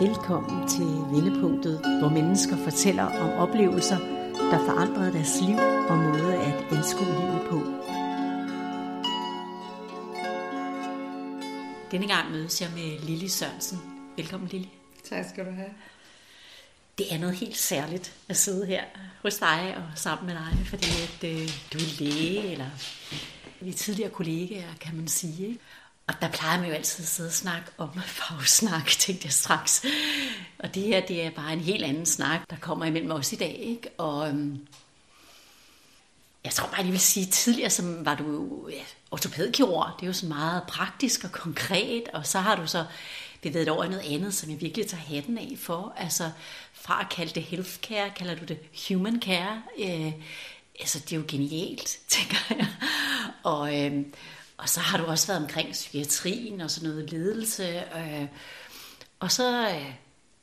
Velkommen til Vendepunktet, hvor mennesker fortæller om oplevelser, der forandrede deres liv og måde at anskue livet på. Denne gang mødes jeg med Lilli Sørensen. Velkommen, Lilli. Tak skal du have. Det er noget helt særligt at sidde her hos dig og sammen med dig, fordi at du er læge, eller vi tidligere kollegaer, kan man sige, ikke? Og der plejer man jo altid at sidde og snakke om fagsnak, tænkte jeg straks. Og det her, det er bare en helt anden snak, der kommer imellem os i dag, ikke? Og jeg tror bare, jeg vil sige, tidligere som var du ortopædkirurg. Det er jo sådan meget praktisk og konkret, og så har du så bevæget over i noget andet, som jeg virkelig tager hatten af for. Altså fra at kalde det healthcare, kalder du det human care. Altså det er jo genialt, tænker jeg. Og så har du også været omkring psykiatrien og sådan noget ledelse. Og så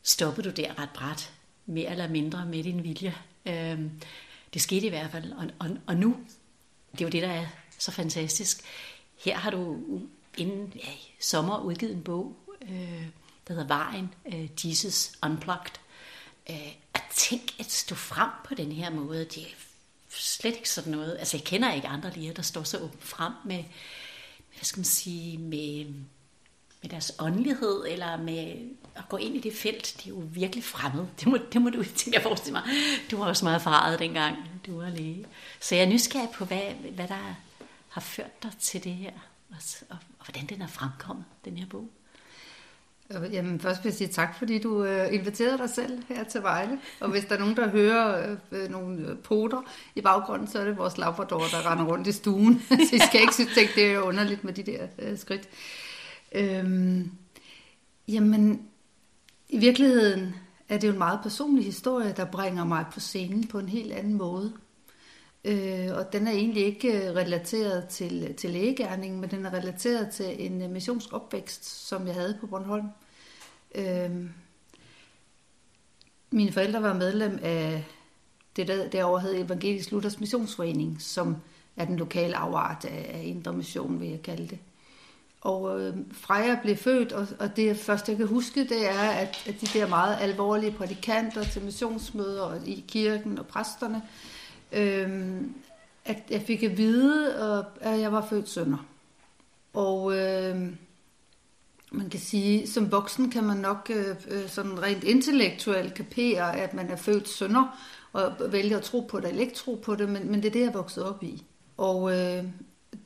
stoppede du der ret brat, mere eller mindre med din vilje. Det skete i hvert fald. Og nu, det er jo det, der er så fantastisk. Her har du inden sommer udgivet en bog, der hedder Vejen, Jesus Unplugged. At tænke at stå frem på den her måde, det er slet ikke sådan noget. Altså jeg kender ikke andre læger, der står så åbent frem med, hvad skal man sige, med deres åndelighed, eller med at gå ind i det felt. Det er jo virkelig fremmed. Det må du tænke, jeg forestiller mig. Du var også meget erfaret dengang, du var læge. Så jeg er nysgerrig på, hvad der har ført dig til det her, og hvordan den er fremkommet, den her bog. Jamen, først vil jeg sige tak, fordi du inviterede dig selv her til Vejle. Og hvis der er nogen, der hører nogle poter i baggrunden, så er det vores labrador, der render rundt i stuen. Så I skal ikke tænke, det er underligt med de der skridt. Jamen, i virkeligheden er det jo en meget personlig historie, der bringer mig på scenen på en helt anden måde. Og den er egentlig ikke relateret til lægegerningen, men den er relateret til en missionsk opvækst, som jeg havde på Bornholm. Mine forældre var medlem af det, der derovre hed Evangelisk Luthersk Missionsforening, som er den lokale afart af Indre Mission, vil jeg kalde det. Og fra jeg blev født, og det første jeg kan huske, det er, at de der meget alvorlige prædikanter til missionsmøder og i kirken og præsterne, at jeg fik at vide, at jeg var født synder. Og man kan sige, som voksen kan man nok sådan rent intellektuelt kapere, at man er født synder, og vælger at tro på det, eller ikke tro på det, men det er det, jeg er vokset op i. Og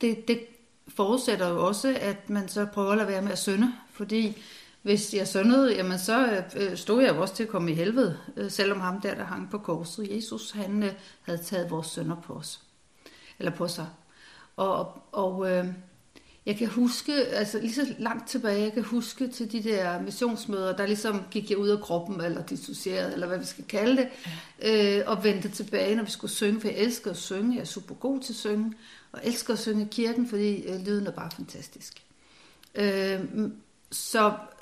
det forudsætter jo også, at man så prøver at lade være med at synde, fordi hvis jeg syndede, jamen så stod jeg også til at komme i helvede, selvom ham der hang på korset, Jesus, han havde taget vores synder på os, eller på sig. Og jeg kan huske, altså lige så langt tilbage, jeg kan huske til de der missionsmøder, der ligesom gik jeg ud af kroppen, eller dissocierede, eller hvad vi skal kalde det, og vendte tilbage, når vi skulle synge, for jeg elsker at synge, jeg er super god til at synge, og elsker at synge i kirken, fordi lyden er bare fantastisk.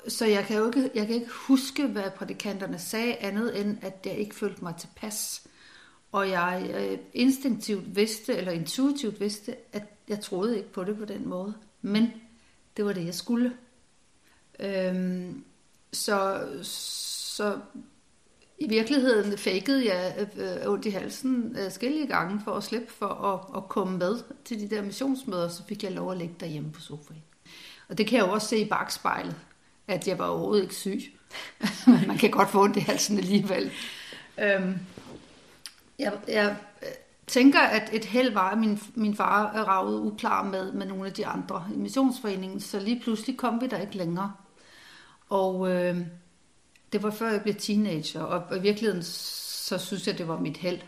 Så jeg kan ikke huske, hvad prædikanterne sagde, andet end, at jeg ikke følte mig tilpas. Og jeg intuitivt vidste, at jeg troede ikke på det på den måde. Men det var det, jeg skulle. Så i virkeligheden fakede jeg ondt i halsen forskellige gange for at slippe for at komme med til de der missionsmøder, så fik jeg lov at ligge derhjemme på sofaen. Og det kan jeg jo også se i bagspejlet, at jeg var overhovedet ikke syg. Man kan godt få ondt i halsen alligevel. Jeg tænker, at et held var, at min far ragede uklar med nogle af de andre i missionsforeningen, så lige pludselig kom vi der ikke længere. Og det var før jeg blev teenager, og i virkeligheden så synes jeg, det var mit held,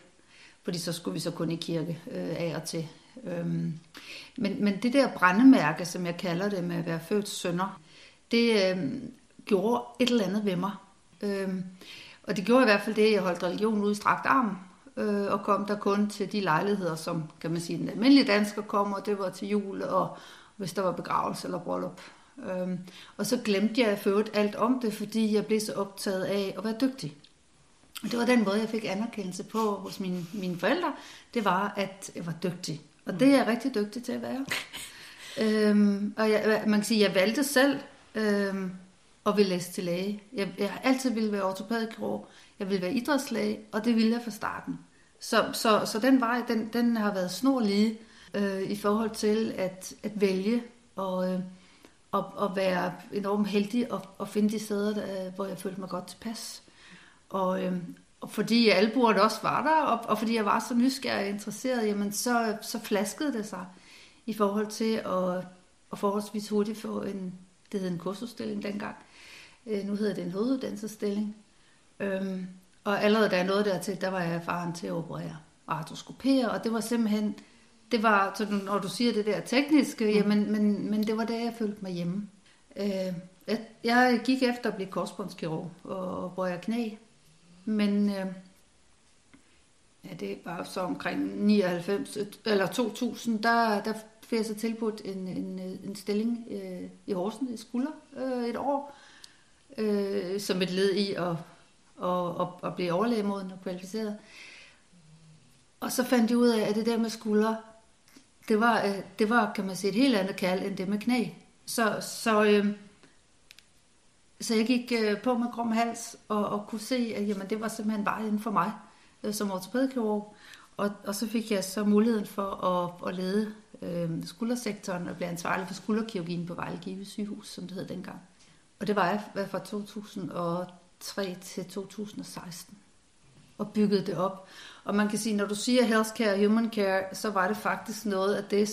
fordi så skulle vi så kun i kirke af og til. Men det der brændemærke, som jeg kalder det med at være født synder, det gjorde et eller andet ved mig. Og det gjorde i hvert fald det, at jeg holdt religion ud i strakt arm, og kom der kun til de lejligheder, som kan man sige, den almindelige dansker kom, og det var til jul, og hvis der var begravelse eller bryllup. Og så glemte jeg ført alt om det, fordi jeg blev så optaget af at være dygtig. Og det var den måde, jeg fik anerkendelse på hos mine forældre, det var, at jeg var dygtig. Og det er jeg rigtig dygtig til at være. Og man kan sige, at jeg valgte selv og ville læse til læge. Jeg har altid ville være ortopædkirurg, jeg ville være idrætslæge, og det ville jeg fra starten. Så den vej, den har været snorlige i forhold til at vælge og være enormt heldig og finde de steder, hvor jeg følte mig godt tilpas. Og fordi albuerne også var der, og fordi jeg var så nysgerrig og interesseret, jamen så flaskede det sig i forhold til at forholdsvis hurtigt få en, det hed en kursusstilling dengang, nu hedder det en hoveduddannelsesstilling. Og allerede da jeg nåede dertil, der var jeg erfaren til at operere og artroskopere, og det var simpelthen, det var, så når du siger det der tekniske, jamen, men det var der, jeg følte mig hjemme. Jeg gik efter at blive korsbåndskirurg og brød jeg knæ, men det var så omkring 99 eller 2000, der fik jeg så tilbudt en stilling i Horsens i Skulder et år, som et led i at blive overlægemoden og kvalificeret. Og så fandt jeg ud af, at det der med skulder, det var kan man sige, et helt andet kald end det med knæ. Så jeg gik på med krum hals og kunne se, at jamen, det var simpelthen vejen for mig som ortopædkirurg. Og så fik jeg så muligheden for at lede skuldersektoren og blive ansvarlig for skulderkirurgien på Vejlegive sygehus, som det hed dengang. Og det var jeg fra 2003 til 2016 og byggede det op. Og man kan sige, når du siger healthcare og human care, så var det faktisk noget af det,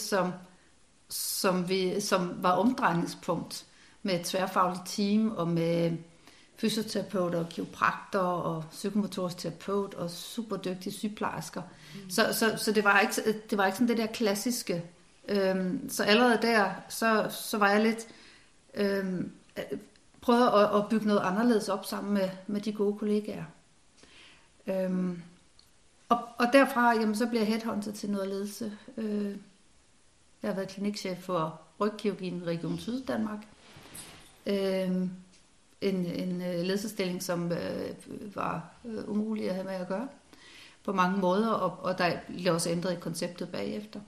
som var omdrejningspunkt med et tværfagligt team og med fysioterapeuter og kiropraktor og psykomotorisk terapeut og superdygtige sygeplejersker. Mm. Så det var ikke sådan det der klassiske. Så allerede der, så var jeg lidt prøvede at bygge noget anderledes op sammen med de gode kollegaer. Og derfra, jamen, så bliver jeg headhunted til noget ledelse. Jeg har været klinikchef for rygkirurgien i Region Syddanmark. En ledelsesstilling, som var umulig at have med at gøre på mange måder, og der blev også ændret konceptet bagefter.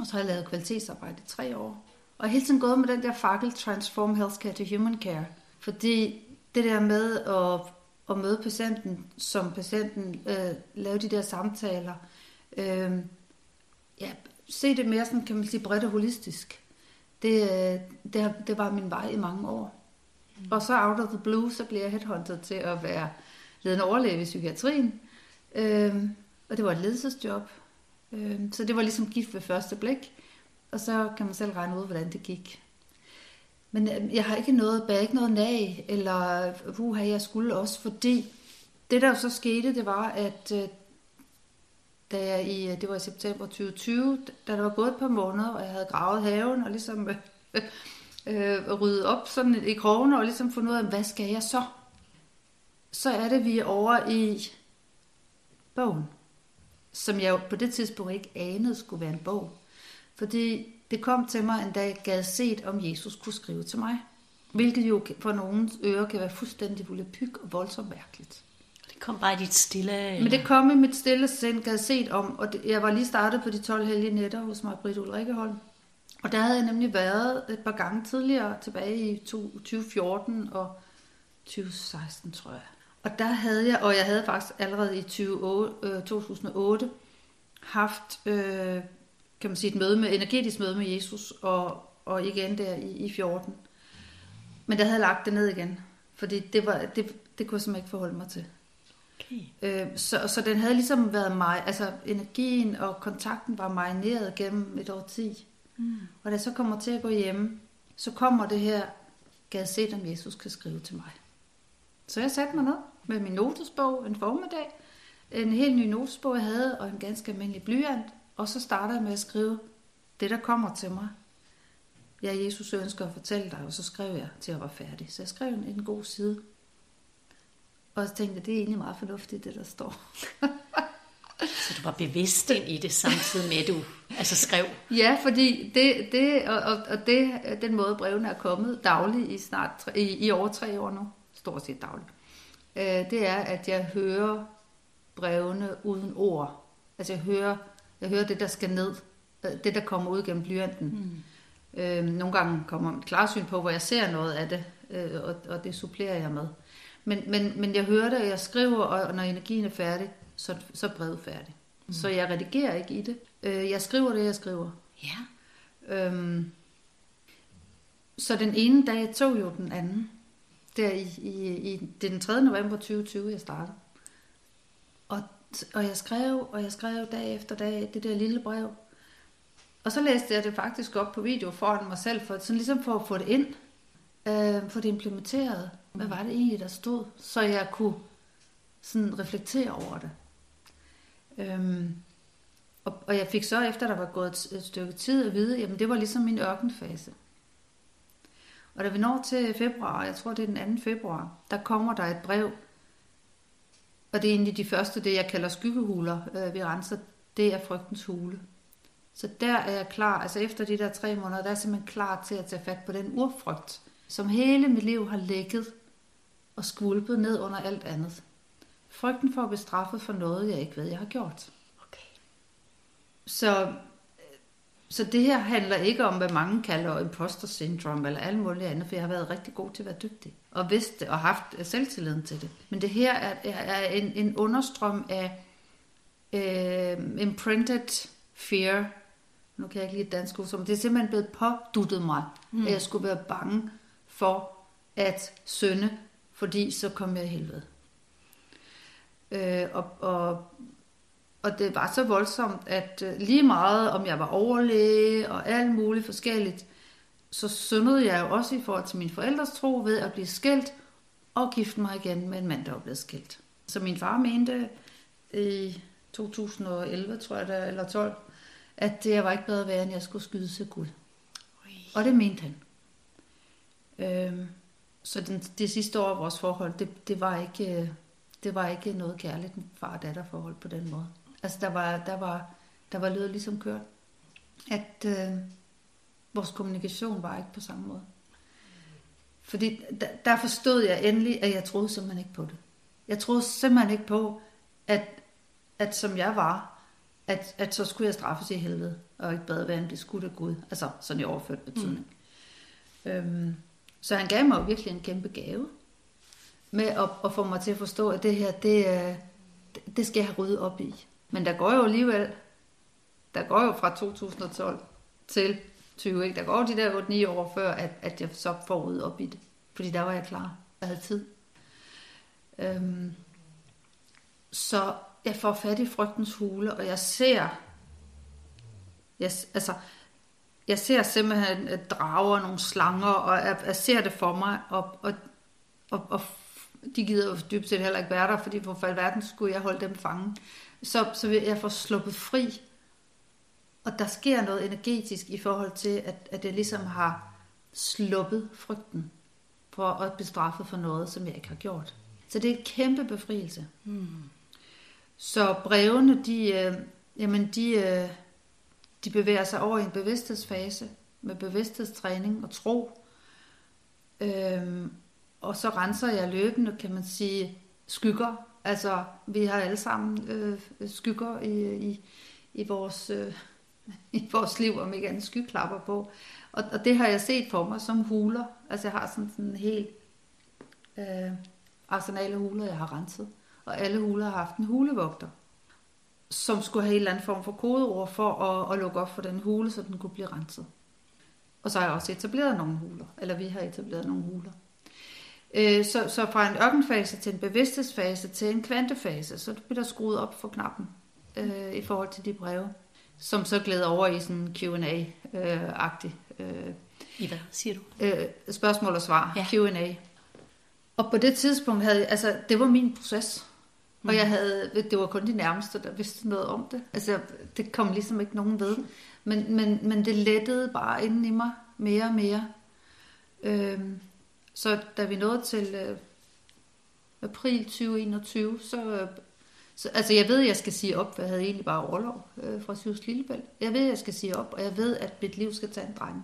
Og så har jeg lavet kvalitetsarbejde i 3 år. Og hele tiden gået med den der fakkel, transform healthcare to human care. Fordi det der med at møde patienten, som patienten lave de der samtaler, se det mere sådan, kan man sige, bredt og holistisk. Det var min vej i mange år. Mm. Og så out of the blue, så blev jeg headhunted til at være ledende overlæge i psykiatrien. Og det var et ledelsesjob. Så det var ligesom gift ved første blik. Og så kan man selv regne ud, hvordan det gik. Men jeg har ikke noget nag, eller jeg skulle også, fordi det der så skete, det var, at det var i september 2020, da der var gået et par måneder, og jeg havde gravet haven og ligesom ryddet op sådan i krogene og ligesom fundet ud af, hvad skal jeg så? Så er det, vi er over i bogen, som jeg på det tidspunkt ikke anede skulle være en bog. Fordi det kom til mig en dag, gad set, om Jesus kunne skrive til mig. Hvilket jo for nogens ører kan være fuldstændig volapyk og voldsomt mærkeligt. Og det kom bare i dit stille... Eller? Men det kom i mit stille sind, gad set om. Og jeg var lige startet på de 12 hellige nætter hos Marie Britt Ulrikkeholm. Og der havde jeg nemlig været et par gange tidligere, tilbage i 2014 og 2016, tror jeg. Og der havde jeg, og jeg havde faktisk allerede i 2008 haft... kan man sige, energetisk møde med Jesus, og igen der i 14. Men der havde jeg lagt det ned igen, fordi det kunne jeg simpelthen ikke forholde mig til. Okay. Så den havde ligesom været mig, altså energien og kontakten var marineret gennem et årti. Mm. Og da jeg så kommer til at gå hjemme, så kommer det her, gad set, om Jesus kan skrive til mig. Så jeg satte mig ned med min notesbog en formiddag, en helt ny notesbog jeg havde, og en ganske almindelig blyant. Og så starter jeg med at skrive det, der kommer til mig. Ja, Jesus ønsker at fortælle dig, og så skrev jeg til at være færdig. Så jeg skrev en god side. Og så tænkte jeg, det er egentlig meget fornuftigt, det der står. Så du var bevidst ind i det samtidig med, at du skrev? Ja, fordi den måde, brevene er kommet dagligt i over 3 år nu, stort set dagligt, det er, at jeg hører brevene uden ord. Altså jeg hører det, der skal ned, det, der kommer ud gennem blyanten. Mm. Nogle gange kommer et klarsyn på, hvor jeg ser noget af det, og det supplerer jeg med. Men jeg hører det, og jeg skriver, og når energien er færdig, så brevfærdig. Mm. Så jeg redigerer ikke i det. Jeg skriver det, jeg skriver. Ja. Så den ene dag tog jo den anden. Der det er den 3. november 2020, jeg startede. Og jeg skrev, dag efter dag det der lille brev. Og så læste jeg det faktisk op på video foran mig selv, for sådan ligesom for at få det ind, få det implementeret. Hvad var det egentlig, der stod? Så jeg kunne sådan reflektere over det. Og jeg fik så, efter der var gået et stykke tid, at vide, jamen det var ligesom min ørkenfase. Og da vi når til februar, jeg tror det er den 2. februar, der kommer der et brev. Og det er egentlig de første, det jeg kalder skyggehuler, vi renser, det er frygtens hule. Så der er jeg klar, altså efter de der 3 måneder, der er jeg simpelthen klar til at tage fat på den urfrygt, som hele mit liv har ligget og skvulpet ned under alt andet. Frygten for at blive straffet for noget, jeg ikke ved, jeg har gjort. Okay. Så det her handler ikke om, hvad mange kalder imposter syndrome eller alt muligt andet, for jeg har været rigtig god til at være dygtig og vidst det og haft selvtilliden til det. Men det her er en understrøm af imprinted fear. Nu kan jeg ikke lide et dansk ord, men det er simpelthen blevet påduttet mig, at jeg skulle være bange for at synde, fordi så kom jeg i helvede. Og det var så voldsomt, at lige meget om jeg var overlæge og alt muligt forskelligt, så syndede jeg jo også i forhold til mine forældres tro ved at blive skilt og gifte mig igen med en mand, der var blevet skilt. Så min far mente i 2011, tror jeg det, eller 12, at jeg var ikke bedre værd, end jeg skulle skyde til Gud. Ui. Og det mente han. Så det sidste år af vores forhold, det var ikke noget kærligt far- og datterforhold på den måde. Altså der var lyder ligesom kørt, at vores kommunikation var ikke på samme måde. Fordi der forstod jeg endelig, at jeg troede simpelthen ikke på det. Jeg troede simpelthen ikke på, at som jeg var, at så skulle jeg straffes i helvede, og ikke bedre være end blive skudt af Gud. Altså sådan i overført betydning. Så han gav mig jo virkelig en kæmpe gave med at få mig til at forstå, at det her, det skal jeg have ryddet op i. Men der går jo alligevel, fra 2012 til 20, der går de der 8-9 år før, at jeg så får ryddet op i det. Fordi der var jeg klar. Jeg havde tid. Så jeg får fat i frygtens hule, og jeg ser simpelthen at drager nogle slanger, og jeg ser det for mig, og de gider jo dybt set heller ikke være der, fordi hvorfor i verden skulle jeg holde dem fange. Så jeg får sluppet fri, og der sker noget energetisk i forhold til, at jeg ligesom har sluppet frygten for at blive straffet for noget, som jeg ikke har gjort. Så det er en kæmpe befrielse. Så brevene, de bevæger sig over i en bevidsthedsfase med bevidsthedstræning og tro. Og så renser jeg løbende, kan man sige, skygger. Altså, vi har alle sammen skygger i vores liv, om ikke andet skyklapper på. Og det har jeg set for mig som huler. Altså, jeg har sådan en hel arsenal af huler, jeg har renset. Og alle huler har haft en hulevogter, som skulle have en eller anden form for kodeord for at lukke op for den hule, så den kunne blive renset. Og så har jeg også etableret nogle huler, eller vi har etableret nogle huler. Så fra en ørkenfase til en bevidsthedsfase til en kvantefase, så bliver der skruet op for knappen i forhold til de breve, som så glæder over i sådan en Q&A-agtig. I hvad siger du? Spørgsmål og svar, ja. Q&A. Og på det tidspunkt det var min proces, og det var kun de nærmeste, der vidste noget om det. Altså, det kom ligesom ikke nogen ved, men det lettede bare inden i mig mere og mere. Så da vi nåede til april 2021, så jeg ved, at jeg skal sige op, for jeg havde egentlig bare orlov fra Sirius Lillebælt. Jeg ved, at jeg skal sige op, og jeg ved, at mit liv skal tage en drejning.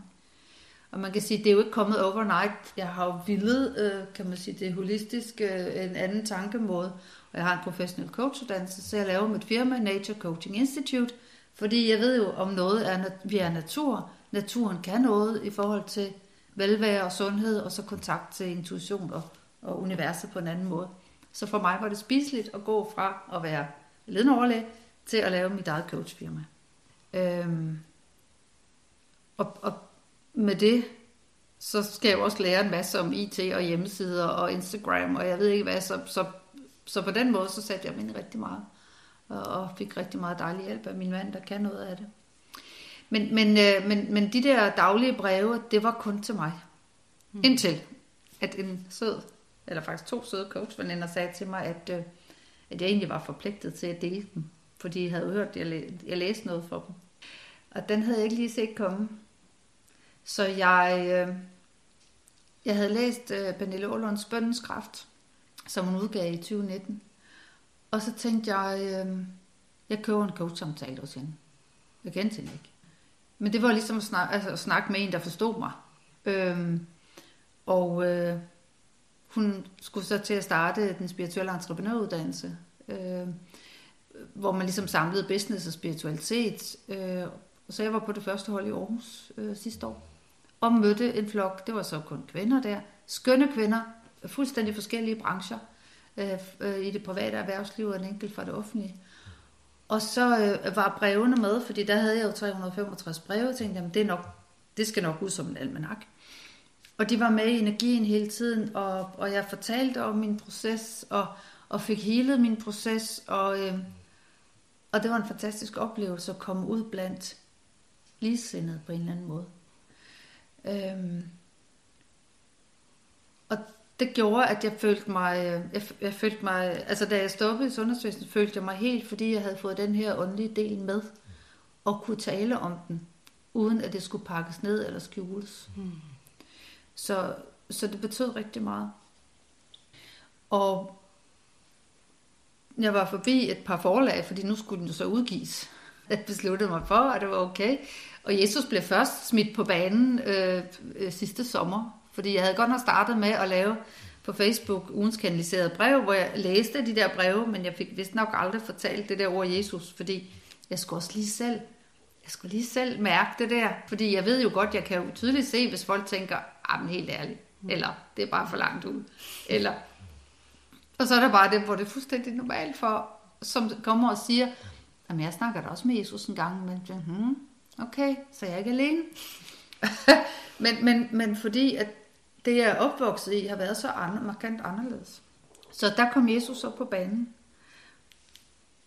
Og man kan sige, det er jo ikke kommet overnight. Jeg har jo villet, kan man sige, det holistiske, en anden tankemåde. Og jeg har en professionel coachuddannelse, så jeg laver mit firma, Nature Coaching Institute. Fordi jeg ved jo, om noget vi er naturen kan noget i forhold til velvære og sundhed, og så kontakt til intuition og universet på en anden måde. Så for mig var det spiseligt at gå fra at være ledende overlæge til at lave mit eget coachfirma. Og med det, så skal jeg også lære en masse om IT og hjemmesider og Instagram, og jeg ved ikke hvad, så på den måde, så satte jeg mig ind rigtig meget, og fik rigtig meget dejlig hjælp af min mand, der kan noget af det. Men de der daglige breve, det var kun til mig. Indtil at en sød, eller faktisk to søde coachveninder sagde til mig, at jeg egentlig var forpligtet til at dele dem, fordi jeg havde hørt, at jeg læste noget for dem. Og den havde jeg ikke lige set komme. Så jeg havde læst Pernille Ålunds Bøndens Kraft, som hun udgav i 2019. Og så tænkte jeg, jeg køber en coach-samtale hos hende. Jeg kendte hende ikke. Men det var ligesom at snakke med en, der forstod mig. Hun skulle så til at starte den spirituelle entreprenøruddannelse, hvor man ligesom samlede business og spiritualitet. Så jeg var på det første hold i Aarhus sidste år, og mødte en flok, det var så kun kvinder der, skønne kvinder, fuldstændig forskellige brancher, i det private erhvervsliv og en enkelt fra det offentlige. Og så var brevene med, fordi der havde jeg jo 365 breve, og tænkte, jamen det skal nok ud som en almanak. Og de var med i energien hele tiden, og jeg fortalte om min proces, og fik healet min proces, og det var en fantastisk oplevelse at komme ud blandt ligesindede på en eller anden måde. Og det gjorde, at jeg følte mig, altså da jeg stoppede i sundhedsvæsenet, følte jeg mig helt, fordi jeg havde fået den her åndelige del med, og kunne tale om den, uden at det skulle pakkes ned eller skjules. Så det betød rigtig meget. Og jeg var forbi et par forlag, fordi nu skulle den jo så udgives. Jeg besluttede mig for, og det var okay. Og Jesus blev først smidt på banen sidste sommer, fordi jeg havde godt nok startet med at lave på Facebook ugens kanaliserede brev, hvor jeg læste de der breve, men jeg fik vist nok aldrig fortalt det der ord Jesus, fordi jeg skulle også lige selv mærke det der, fordi jeg ved jo godt, jeg kan jo tydeligt se, hvis folk tænker, men helt ærligt, eller det er bare for langt ud, eller... Og så er der bare det, hvor det er fuldstændig normalt for, som kommer og siger, jamen jeg snakker da også med Jesus en gang, men okay, så jeg er ikke alene. men fordi at det, jeg er opvokset i, har været så markant anderledes. Så der kom Jesus op på banen.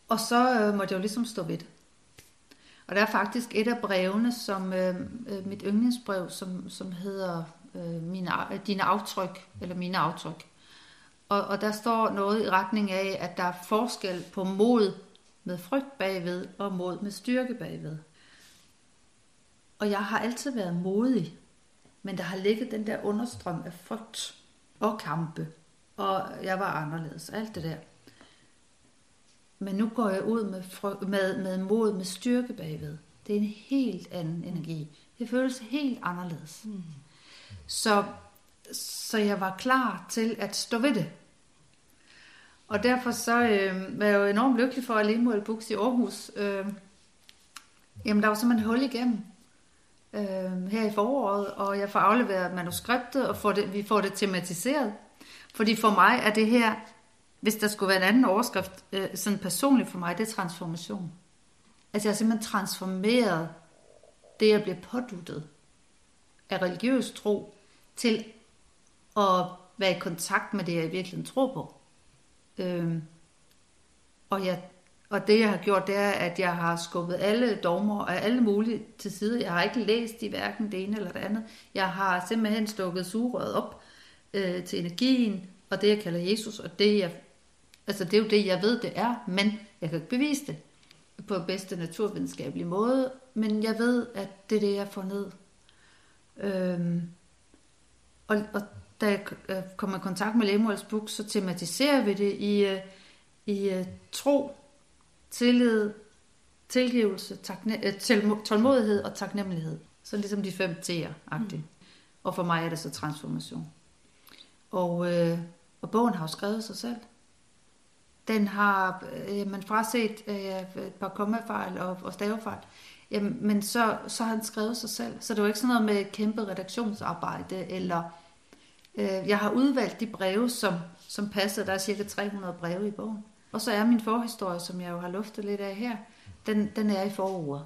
Og så måtte jeg jo ligesom stå ved det. Og der er faktisk et af brevene, som mit yndlingsbrev, som hedder Mine aftryk. Og der står noget i retning af, at der er forskel på mod med frygt bagved og mod med styrke bagved. Og jeg har altid været modig, men der har ligget den der understrøm af frygt og kampe. Og jeg var anderledes, alt det der. Men nu går jeg ud med mod med styrke bagved. Det er en helt anden energi. Det føles helt anderledes. Så jeg var klar til at stå ved det. Og derfor så var jeg jo enormt lykkelig for at Lemuels book i Aarhus. Jamen der var simpelthen hul igennem her i foråret, og jeg får afleveret manuskriptet, og vi får det tematiseret. Fordi for mig er det her, hvis der skulle være en anden overskrift, sådan personligt for mig, det er transformation. Altså jeg har simpelthen transformeret det, jeg blev påduttet af religiøs tro, til at være i kontakt med det, jeg virkelig tror på. Og det, jeg har gjort, det er, at jeg har skubbet alle dogmer og alle mulige til side. Jeg har ikke læst i hverken det ene eller det andet. Jeg har simpelthen stukket sugerøret op til energien, og det, jeg kalder Jesus, og det er jo det, jeg ved, det er, men jeg kan ikke bevise det på bedste naturvidenskabelige måde, men jeg ved, at det er det, jeg får ned. Og da jeg kommer i kontakt med Lemuels book, så tematiserer vi det i tro, tillid, tilgivelse, tålmodighed og taknemmelighed. Så ligesom de 5 T'er-agtigt. Og for mig er det så transformation. Og bogen har jo skrevet sig selv. Den har, man fraset et par kommafejl og stavefejl, jamen, men så har han skrevet sig selv. Så det var ikke sådan noget med kæmpe redaktionsarbejde, eller jeg har udvalgt de breve, som passede. Der er cirka 300 breve i bogen. Og så er min forhistorie, som jeg jo har luftet lidt af her, den er i forordet.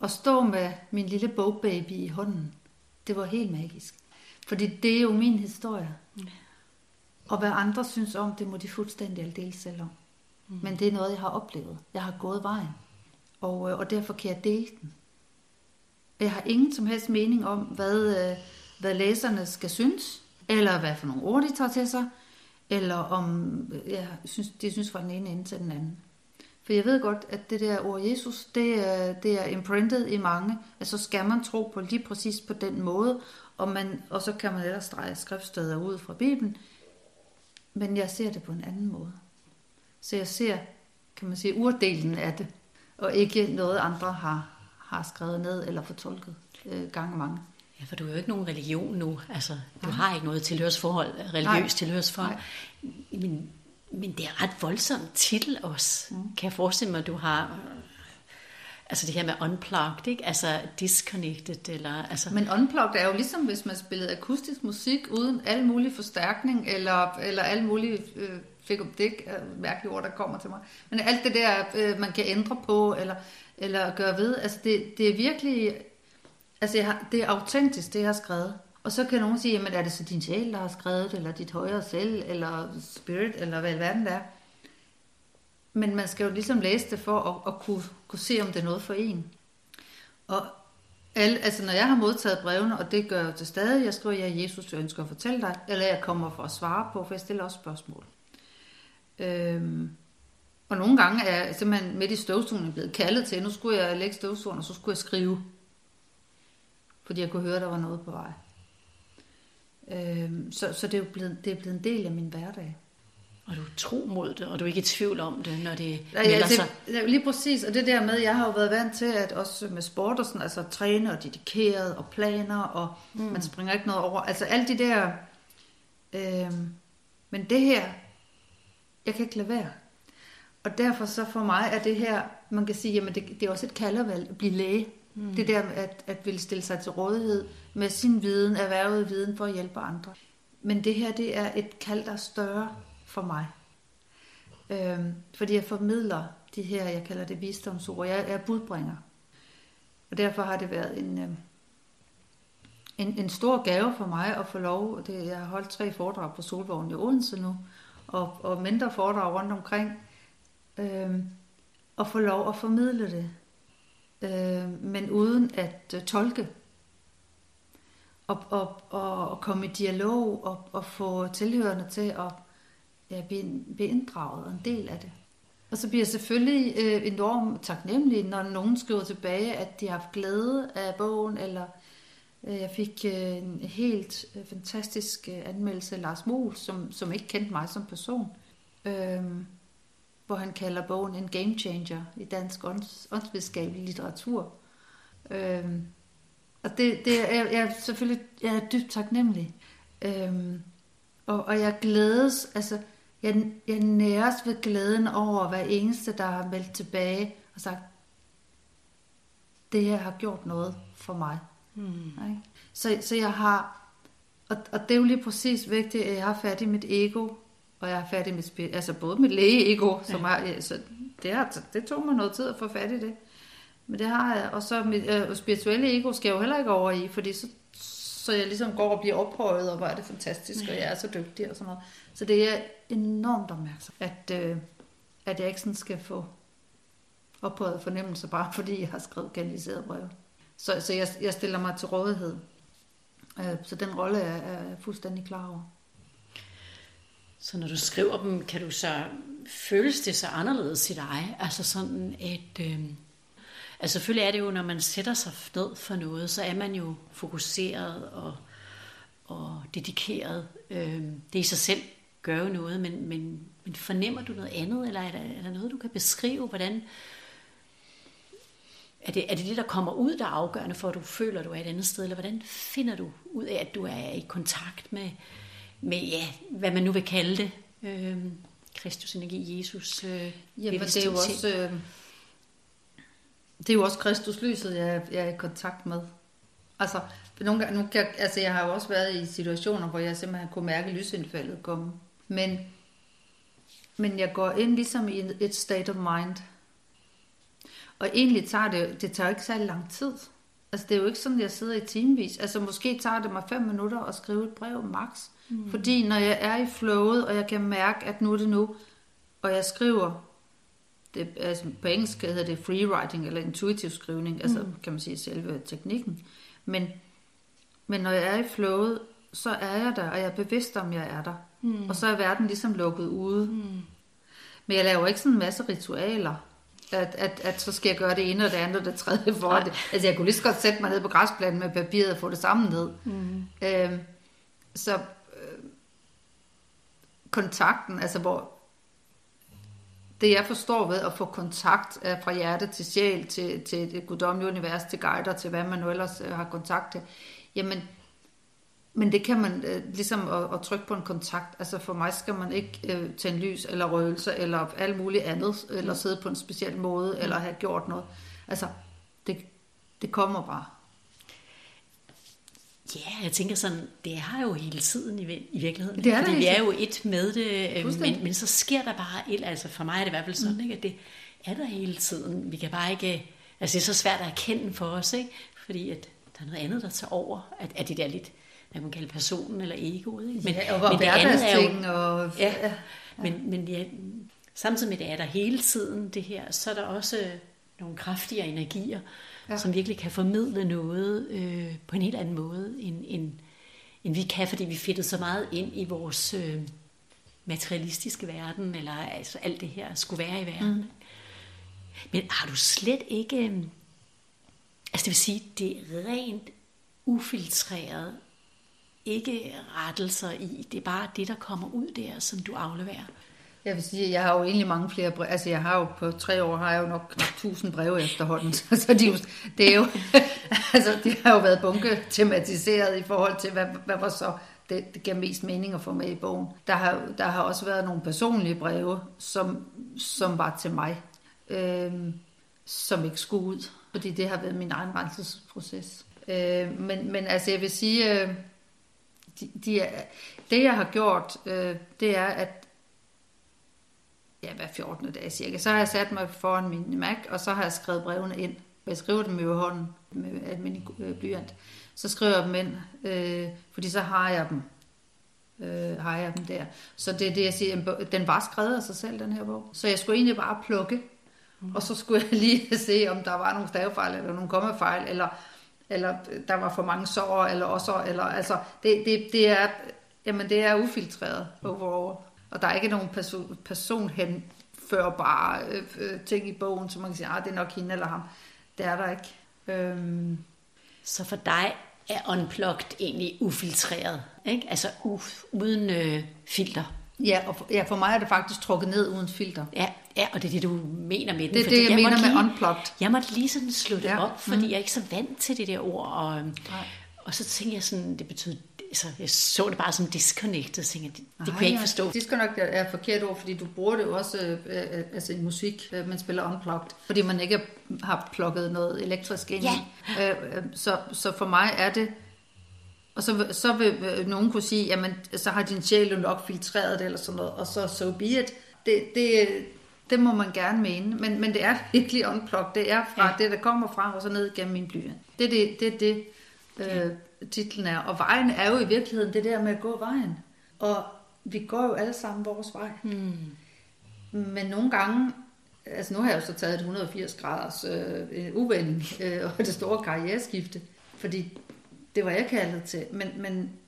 Og stå med min lille bogbaby i hånden, det var helt magisk. Fordi det er jo min historie. Ja. Og hvad andre synes om, det må de fuldstændig aldeles selv om. Mm. Men det er noget, jeg har oplevet. Jeg har gået vejen. Og derfor kan jeg dele den. Jeg har ingen som helst mening om, hvad læserne skal synes, eller hvad for nogle ord, de tager til sig, eller om de synes fra den ene ende til den anden. For jeg ved godt, at det der ord Jesus, det er imprintet i mange, at så skal man tro på lige præcis på den måde, og så kan man ellers strege skriftsteder ud fra Bibelen. Men jeg ser det på en anden måde. Så jeg ser, kan man sige, urdelen af det, og ikke noget andre har skrevet ned eller fortolket gange mange. Ja, for du er jo ikke nogen religion nu. Altså, du har ikke noget tilhørsforhold, religiøst tilhørsforhold. Men det er en ret voldsom titel også. Mm. Kan jeg forestille mig, at du har... Altså det her med unplugged, ikke? Altså disconnected, eller... Altså... Men unplugged er jo ligesom, hvis man spillede akustisk musik uden al mulig forstærkning, eller al mulig mærkelige ord, der kommer til mig. Men alt det der, man kan ændre på, eller gøre ved, altså det er virkelig... Altså det er autentisk, det jeg har skrevet. Og så kan nogen sige, jamen er det så din sjæl, der har skrevet det, eller dit højere selv, eller spirit, eller hvad i verden det er. Men man skal jo ligesom læse det for at kunne se, om det er noget for en. Og altså når jeg har modtaget brevene, og det gør jeg til stadig, jeg skriver, at Jesus ønsker at fortælle dig, eller jeg kommer for at svare på, for jeg stiller også spørgsmål. Og nogle gange er jeg simpelthen midt i støvsugningen blevet kaldet til, nu skulle jeg lægge støvsugeren, og så skulle jeg skrive. Fordi jeg kunne høre, at der var noget på vej. Så det er jo blevet en del af min hverdag. Og du er tro mod det, og du er ikke i tvivl om det, når det melder sig. Ja, lige præcis, og det der med, jeg har jo været vant til, at også med sport og sådan, altså træne og dedikeret og planer, og man springer ikke noget over. Altså alt de der, men det her, jeg kan ikke lade være. Og derfor så for mig er det her, man kan sige, jamen det er også et kaldervalg at blive læge. Mm. Det der at ville stille sig til rådighed med sin viden, erhvervet viden for at hjælpe andre. Men det her, det er et kald, der er større for mig. Fordi jeg formidler de her, jeg kalder det visdomsord. Jeg er budbringer. Og derfor har det været en stor gave for mig at få lov. Jeg har holdt 3 foredrag på Solvognen i Odense nu, og mindre foredrag rundt omkring. Og få lov at formidle det. Men uden at tolke. Og komme i dialog, og få tilhørende til at blive inddraget og en del af det. Og så bliver jeg selvfølgelig enormt taknemmelig, når nogen skriver tilbage, at de har haft glæde af bogen, eller jeg fik en helt fantastisk anmeldelse af Lars Måhl, som ikke kendte mig som person, hvor han kalder bogen en game changer i dansk åndsvidenskabelig litteratur. Og jeg er dybt taknemmelig. Og jeg glædes, altså jeg næres ved glæden over hver eneste, der har meldt tilbage og sagt, det her har gjort noget for mig. Mm. Så jeg har, og det er jo lige præcis vigtigt, at jeg har fat i mit ego, og jeg har fat i mit, altså både mit lægeego, som har, altså, det tog mig noget tid at få fat i det. Men det har jeg, og så mit spirituelle ego skal jeg jo heller ikke over i, fordi så jeg ligesom går og bliver ophøjet, og hvor er det fantastisk, og jeg er så dygtig og sådan noget. Så det er enormt opmærksom, at jeg ikke sådan skal få ophøjet fornemmelser, bare fordi jeg har skrevet kanaliserede breve. Så jeg stiller mig til rådighed. Så den rolle er jeg fuldstændig klar over. Så når du skriver dem, kan du så føles det så anderledes i dig? Altså sådan et... Altså selvfølgelig er det jo, når man sætter sig ned for noget, så er man jo fokuseret og dedikeret. Det i sig selv gør jo noget, men fornemmer du noget andet, eller er der noget, du kan beskrive? Hvordan er det, der kommer ud, der er afgørende for, at du føler, du er et andet sted? Eller hvordan finder du ud af, at du er i kontakt med, ja, hvad man nu vil kalde det? Kristus energi, Jesus. Jamen, det er jo også det er jo også Kristuslyset, jeg er i kontakt med. Altså, jeg har jo også været i situationer, hvor jeg simpelthen kunne mærke lysindfaldet komme. Men jeg går ind ligesom i et state of mind. Og egentlig tager det tager ikke særlig lang tid. Altså, det er jo ikke sådan, jeg sidder i timevis. Altså, måske tager det mig 5 minutter at skrive et brev max. Mm. Fordi når jeg er i flowet, og jeg kan mærke, at nu er det nu, og jeg skriver, det, altså på engelsk hedder det freewriting, eller intuitiv skrivning, altså kan man sige selve teknikken. Men når jeg er i flowet, så er jeg der, og jeg er bevidst om, jeg er der. Mm. Og så er verden ligesom lukket ude. Mm. Men jeg laver ikke sådan en masse ritualer, at så skal jeg gøre det ene og det andet og det tredje for det. Altså jeg kunne lige så godt sætte mig ned på græsplænen med papiret og få det sammen ned. Mm. Kontakten, altså hvor det jeg forstår ved at få kontakt fra hjerte til sjæl, til det guddommelige univers, til guider, til hvad man nu ellers har kontakt til, jamen, men det kan man ligesom at trykke på en kontakt, altså for mig skal man ikke tænde lys eller røgelser eller alt muligt andet, eller sidde på en speciel måde, eller have gjort noget, altså det kommer bare. Ja, jeg tænker sådan, det har jo hele tiden i virkeligheden. Det er fordi vi er jo et med det, men så sker der bare et, altså for mig er det i hvert fald sådan, ikke, at det er der hele tiden. Vi kan bare ikke, altså det er så svært at erkende for os, ikke? Fordi at der er noget andet, der tager over, at det der lidt, hvad man kalder personen eller egoet, ikke? Men, ja, og men det andet er jo, og... ja, men ja, samtidig med det er der hele tiden det her, så er der også nogle kraftigere energier, ja, som virkelig kan formidle noget på en helt anden måde, end vi kan, fordi vi fedtede så meget ind i vores materialistiske verden, eller altså alt det her skulle være i verden. Mm. Men har du slet ikke... altså det vil sige, det er rent ufiltreret, ikke rettelser i, det er bare det, der kommer ud der, som du afleverer. Jeg vil sige, jeg har jo egentlig mange flere brev. Altså, jeg har jo på 3 år, har jeg jo nok 1000 breve efterhånden. Så det er jo, altså, det har jo været bunketematiseret i forhold til, hvad var så det gav mest mening at få med i bogen. Der har også været nogle personlige breve, som var til mig, som ikke skulle ud. Fordi det har været min egen renselsesproces. Men altså, jeg vil sige, det jeg har gjort, det er, at hver 14. dag cirka, så har jeg sat mig foran min Mac, og så har jeg skrevet brevene ind. Jeg skriver dem med hånden, med almindelig blyant. Så skriver jeg dem ind, fordi så har jeg dem. Der. Så det er det, jeg siger, den var skrevet af sig selv, den her bog. Så jeg skulle egentlig bare plukke, og så skulle jeg lige se, om der var nogle stavefejl, eller nogle kommafejl, eller der var for mange sår, eller også, eller altså, det er, jamen det er ufiltreret overall. Og der er ikke nogen personhenførbare ting i bogen, som man kan sige, at det er nok hende eller ham. Det er der ikke. Så for dig er Unplugged egentlig ufiltreret, ikke? Altså uden filter. Ja, og for mig er det faktisk trukket ned uden filter. Ja, og det er det, du mener med den. Det er det, jeg mener med Unplugged. Jeg måtte lige sådan slå det op, fordi jeg er ikke så vant til det der ord. Og så tænker jeg sådan, det betyder... Så jeg så det bare som disconnected, så tænkte, det kunne jeg ikke forstå. Disconnect er et forkert ord, fordi du bruger det også altså i musik, man spiller unplugged, fordi man ikke har plukket noget elektrisk ind. Ja. Så for mig er det, og så vil nogen kunne sige, jamen så har din sjæl jo nok filtreret det eller sådan noget, og så be it. Det må man gerne mene, men det er virkelig unplugged, det er fra det, der kommer fra, og så ned gennem min blyant. Det er det. Okay. Titlen er, og vejen er jo i virkeligheden det der med at gå vejen, og vi går jo alle sammen vores vej, men nogle gange, altså nu har jeg jo så taget et 180 graders uvending og det store karriereskifte, fordi det var jeg kaldet til,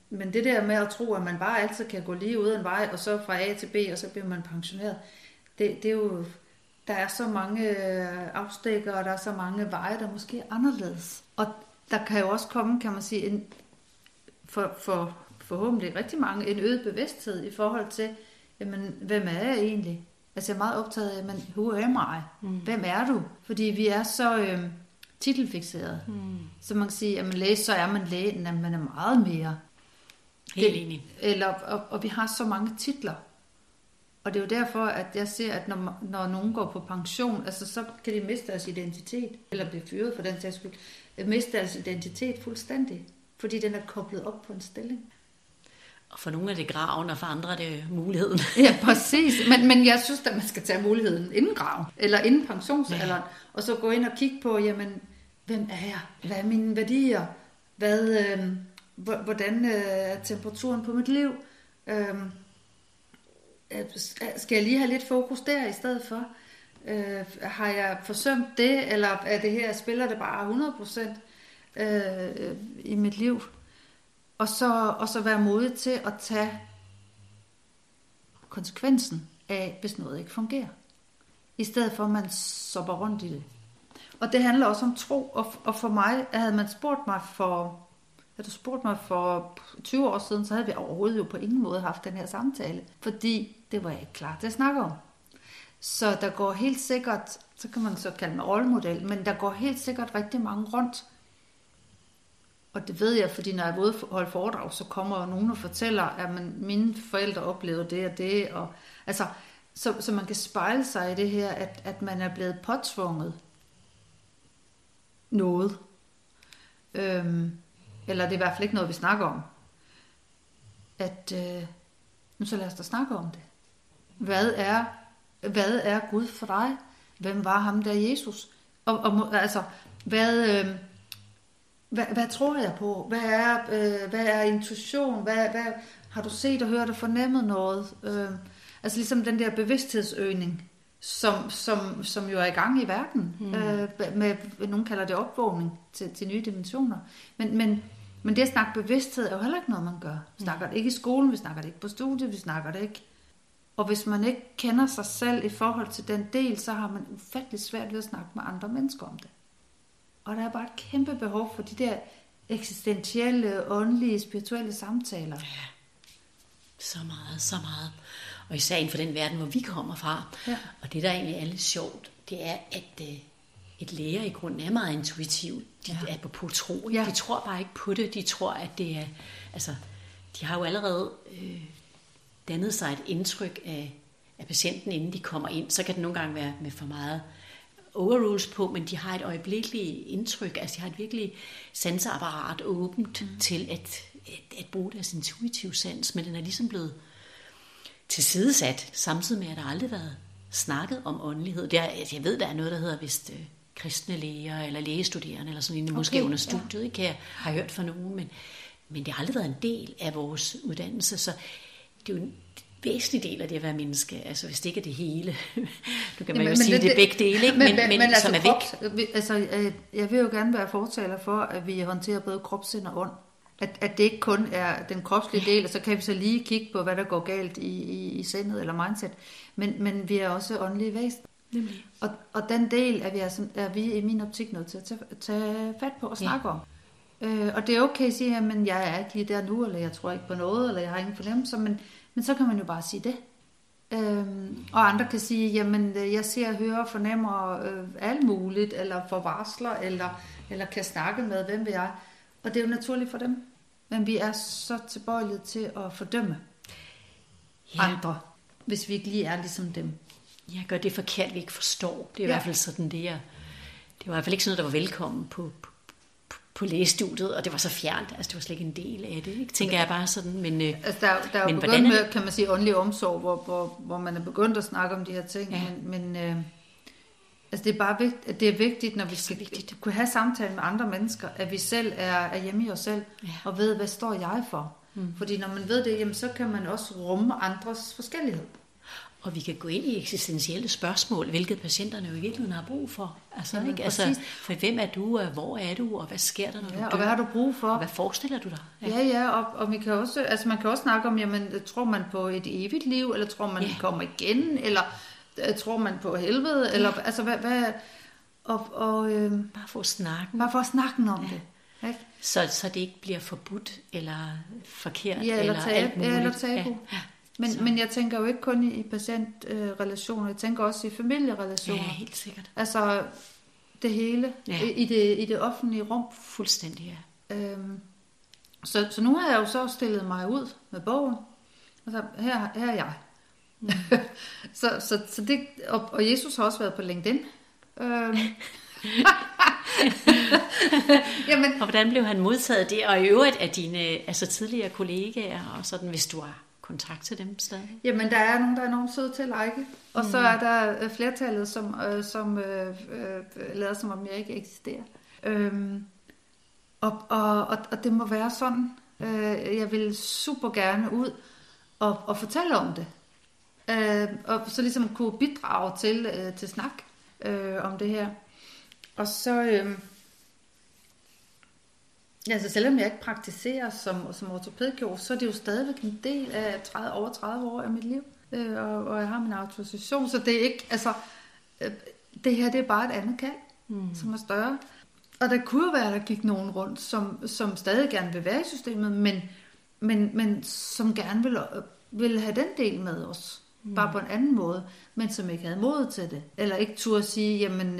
men det der med at tro, at man bare altid kan gå lige ud af en vej, og så fra A til B, og så bliver man pensioneret, det er jo, der er så mange afstikker, og der er så mange veje, der måske er anderledes, og der kan jo også komme, kan man sige, for forhåbentlig rigtig mange, en øget bevidsthed i forhold til, jamen, hvem er jeg egentlig? Altså jeg er meget optaget af, men who am I? Hvem er du? Fordi vi er så titelfikseret. Så man kan sige, at man læge, så er man lægen, at man er meget mere. Helt enig. Og vi har så mange titler. Og det er jo derfor, at jeg ser, at når nogen går på pension, altså så kan de miste deres identitet, eller blive fyret for den sags skyld, miste deres identitet fuldstændig, fordi den er koblet op på en stilling. Og for nogle er det graven, og for andre er det muligheden. Ja, præcis. Men jeg synes, at man skal tage muligheden inden graven, eller inden pensionsalderen, ja. Og så gå ind og kigge på, jamen, hvem er jeg? Hvad er mine værdier? Hvordan er temperaturen på mit liv? Skal jeg lige have lidt fokus der i stedet for? Har jeg forsømt det, eller er det her, spiller det bare 100% i mit liv? Og så være modig til at tage konsekvensen af, hvis noget ikke fungerer. I stedet for, at man sopper rundt i det. Og det handler også om tro. Og for mig, havde du spurgt mig for 20 år siden, så havde vi overhovedet jo på ingen måde haft den her samtale. Fordi det var jeg ikke klar til at snakke om. Så der går helt sikkert, så kan man så kalde mig rollemodel, men der går helt sikkert rigtig mange rundt. Og det ved jeg, fordi når jeg holder foredrag, så kommer nogen og fortæller, at mine forældre oplevede det og det. Og, altså, så man kan spejle sig i det her, at man er blevet påtvunget noget. Eller det er i hvert fald ikke noget, vi snakker om. Nu så lad os da snakke om det. Hvad er Gud for dig? Hvem var ham der Jesus? Hvad tror jeg på? Hvad er intuition? Hvad har du set og hørt og fornemmet noget? Altså ligesom den der bevidsthedsøgning, som jo er i gang i verden. Med, nogen kalder det opvågning til nye dimensioner. Men det at snakke bevidsthed er jo heller ikke noget, man gør. Vi snakker det ikke i skolen, vi snakker det ikke på studiet, vi snakker det ikke. Og hvis man ikke kender sig selv i forhold til den del, så har man ufattelig svært ved at snakke med andre mennesker om det. Og der er bare et kæmpe behov for de der eksistentielle, åndelige, spirituelle samtaler. Ja, så meget. Og især inden for den verden, hvor vi kommer fra. Ja. Og det, der egentlig er lidt sjovt, det er, at et læger i grunden er meget intuitivt. De er på tro. Ja. De tror bare ikke på det. De tror, at det er... Altså, de har jo allerede dannet sig et indtryk af patienten, inden de kommer ind. Så kan det nogle gange være med for meget overrules på, men de har et øjeblikkeligt indtryk, altså de har et virkelig sanseapparat åbent til at bruge deres intuitive sans, men den er ligesom blevet tilsidesat, samtidig med, at der aldrig har været snakket om åndelighed. Jeg ved, der er noget, der hedder vist kristne læger, eller lægestuderende, eller sådan en, måske under studiet, ja. Ikke? Jeg har hørt fra nogen, men det har aldrig været en del af vores uddannelse, så det er jo en væsentlig del af det at være menneske, altså hvis det ikke er det hele, du kan man jo sige, det er begge dele, ikke? Men som altså, er væk. Altså, jeg vil jo gerne være fortaler for, at vi håndterer både kropssind og ånd. At det ikke kun er den kropslige del, og så kan vi så lige kigge på, hvad der går galt i sindet eller mindset, men vi er også åndelige væsen. Og den del er vi i min optik nødt til at tage fat på og snakke om. Og det er okay at sige, at jeg er ikke lige der nu, eller jeg tror ikke på noget, eller jeg har ingen fornemmelse, men så kan man jo bare sige det. Og andre kan sige, jamen jeg ser, hører, fornemmer alt muligt, eller får varsler, eller kan snakke med, hvem vi er. Og det er jo naturligt for dem. Men vi er så tilbøjelige til at fordømme andre, hvis vi ikke lige er ligesom dem. Jeg gør det forkert, vi ikke forstår. Det er i hvert fald sådan det, det var i hvert fald ikke sådan noget, der var velkommen på lægestudiet, og det var så fjernt, altså det var slet ikke en del af det, ikke? Tænker jeg bare sådan, men altså der er jo begyndt med, kan man sige, åndelig omsorg, hvor man er begyndt at snakke om de her ting, men altså det er bare vigtigt, det er vigtigt, når vi skal kunne have samtale med andre mennesker, at vi selv er hjemme i os selv, og ved, hvad står jeg for? Fordi når man ved det, jamen, så kan man også rumme andres forskellighed. Og vi kan gå ind i eksistentielle spørgsmål, hvilket patienterne jo i virkeligheden har brug for. Altså, ja, ikke? Altså, for hvem er du, og hvor er du, og hvad sker der, når du dør? Og hvad har du brug for? Og hvad forestiller du dig? Og vi kan også, altså man kan også snakke om, jamen, tror man på et evigt liv, eller tror man kommer igen, eller tror man på helvede, eller altså hvad bare for at snakke. Bare for at snakke om det. Ikke? Så det ikke bliver forbudt, eller forkert, eller alt muligt. Eller tabu. Ja. Men jeg tænker jo ikke kun i patientrelationer, jeg tænker også i familierelationer. Ja, helt sikkert. Altså det hele i det offentlige rum. Fuldstændig, ja. Så nu har jeg jo så stillet mig ud med bogen. Altså her er jeg. Så det, og Jesus har også været på LinkedIn. Jamen. Og hvordan blev han modtaget det, og i øvrigt af dine tidligere kollegaer og sådan, hvis du har kontakt til dem stadig? Jamen der er nogen, der er enormt søde til at like, og så er der flertallet, som lader som om jeg ikke eksisterer. Og det må være sådan. Jeg vil super gerne ud og fortælle om det, og så ligesom kunne bidrage til snak om det her. Og så, altså selvom jeg ikke praktiserer som ortopædkirurg, så er det jo stadigvæk en del af over 30 år af mit liv, og jeg har min autorisation, så det er ikke, altså, det her, det er bare et andet kald, som er større. Og der kunne være, der gik nogen rundt, som stadig gerne vil være i systemet, men som gerne vil have den del med os, bare på en anden måde, men som ikke havde mod til det, eller ikke turde at sige, jamen,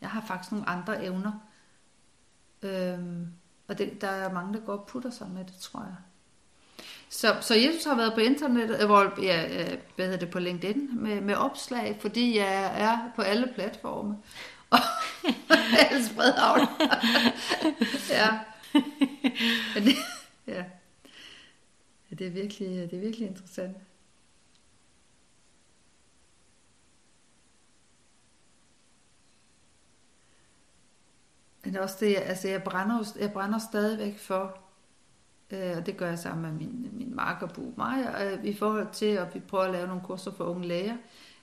jeg har faktisk nogle andre evner. Og der er mange, der godt putter sig med det, tror jeg. Så Jesus har været på internettet, hvor på LinkedIn med opslag, fordi jeg er på alle platforme. Og alle spredhavler. Ja. Ja. Det er virkelig interessant. Men også det, altså jeg brænder stadigvæk for, og det gør jeg sammen med min marker på mig, i forhold til, at vi prøver at lave nogle kurser for unge læger,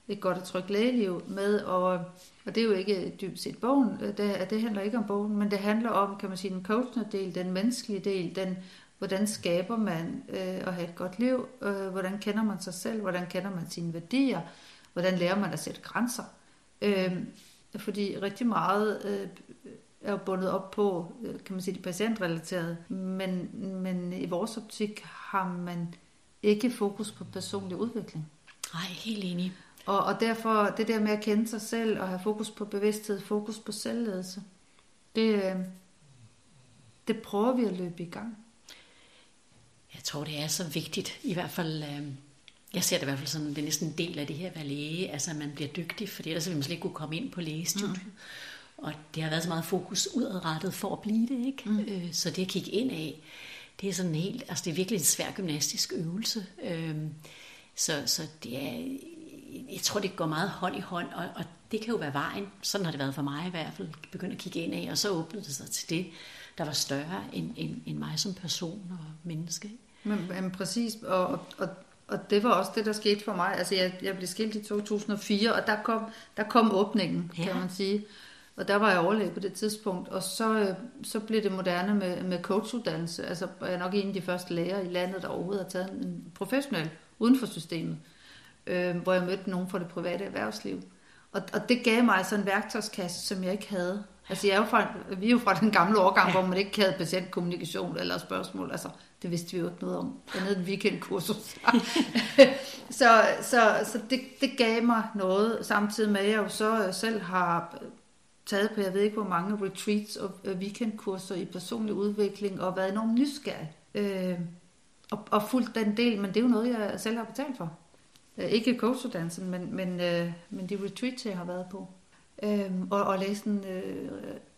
et godt og trygt lægeliv med, og det er jo ikke dybt set bogen, det handler ikke om bogen, men det handler om, kan man sige, den coachende del, den menneskelige del, hvordan skaber man at have et godt liv, hvordan kender man sig selv, hvordan kender man sine værdier, hvordan lærer man at sætte grænser, fordi rigtig meget er jo bundet op på, kan man sige, de patientrelaterede, men i vores optik har man ikke fokus på personlig udvikling. Nej, helt enig. Og derfor, det der med at kende sig selv, og have fokus på bevidsthed, fokus på selvledelse, det prøver vi at løbe i gang. Jeg tror, det er så vigtigt, i hvert fald. Jeg ser det i hvert fald sådan, det er næsten en del af det her at være læge, altså at man bliver dygtig, for ellers ville man slet ikke kunne komme ind på lægestudiet. Mm. Og det har været så meget fokus udadrettet for at blive det, ikke? Mm. Så det at kigge ind af, det er sådan helt, altså det er virkelig en svær gymnastisk øvelse. Så det er, jeg tror det går meget hånd i hånd, og det kan jo være vejen. Sådan har det været for mig i hvert fald. Begynde at kigge ind af, og så åbnede det sig til det, der var større end mig som person og menneske. Men præcis, og det var også det, der skete for mig. Altså jeg blev skilt i 2004, og der kom åbningen, kan man sige. Og der var jeg overlæge på det tidspunkt, og så blev det moderne med coachuddannelse. Altså jeg er nok en af de første læger i landet, der overhovedet har taget en professionel uden for systemet, hvor jeg mødte nogen fra det private erhvervsliv. Og det gav mig sådan en værktøjskasse, som jeg ikke havde. Altså vi er jo fra den gamle årgang, hvor man ikke havde patientkommunikation eller spørgsmål. Altså det vidste vi jo ikke noget om. Jeg havde et weekendkursus. Så det gav mig noget, samtidig med at jeg jo så selv har taget på, jeg ved ikke hvor mange retreats og weekendkurser i personlig udvikling, og været enormt nysgerrig og fulgt den del, men det er jo noget, jeg selv har betalt for. Ikke coachuddannelsen, men de retreats, jeg har været på. Og læst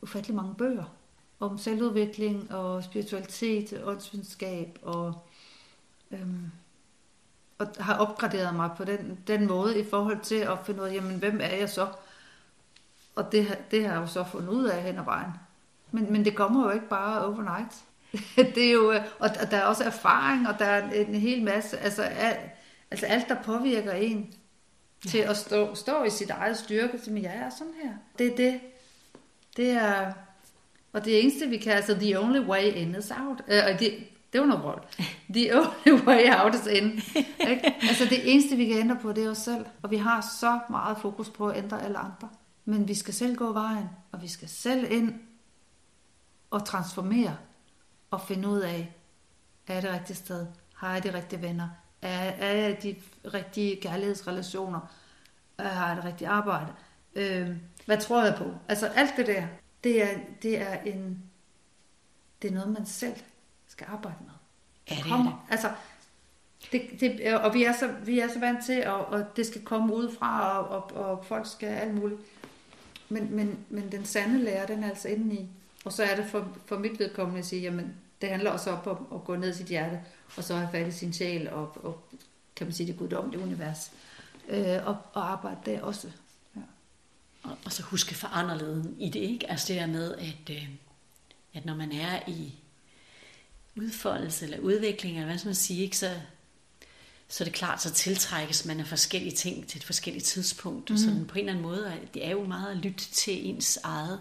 ufattelig mange bøger om selvudvikling og spiritualitet, åndsvidenskab, og har opgraderet mig på den måde i forhold til at finde ud af, jamen hvem er jeg så? Og det har jeg jo så fundet ud af hen ad vejen. Men det kommer jo ikke bare overnight. Det er jo, og der er også erfaring, og der er en hel masse, altså alt der påvirker en til at stå i sit eget styrke, som jeg er sådan her. Det er det. Det er, og det eneste vi kan, altså the only way in is out. Det er underholdt. The only way out is in. Ikke? Altså det eneste vi kan ændre på, det er os selv. Og vi har så meget fokus på at ændre alle andre. Men vi skal selv gå vejen, og vi skal selv ind og transformere og finde ud af, er jeg det rigtige sted? Har jeg de rigtige venner? Er jeg de rigtige kærlighedsrelationer? Har jeg det rigtige arbejde? Hvad tror jeg på? Altså alt det der, det er noget, man selv skal arbejde med. Ja, det er det. Altså, Og vi er så vant til, og det skal komme udefra, og folk skal alt muligt. Men den sande lærer, den er altså indeni. Og så er det for mit vedkommende at sige, jamen det handler også om at gå ned i sit hjerte, og så have fat i sin sjæl, og kan man sige det guddommelige univers. Og arbejde der også. Ja. Og så huske foranderligheden i det, ikke? Altså det der med, at når man er i udfoldelse eller udvikling, eller hvad skal man sige, ikke, så er det klart, så tiltrækkes man af forskellige ting til et forskelligt tidspunkt. Mm. Så på en eller anden måde, det er jo meget at lytte til ens eget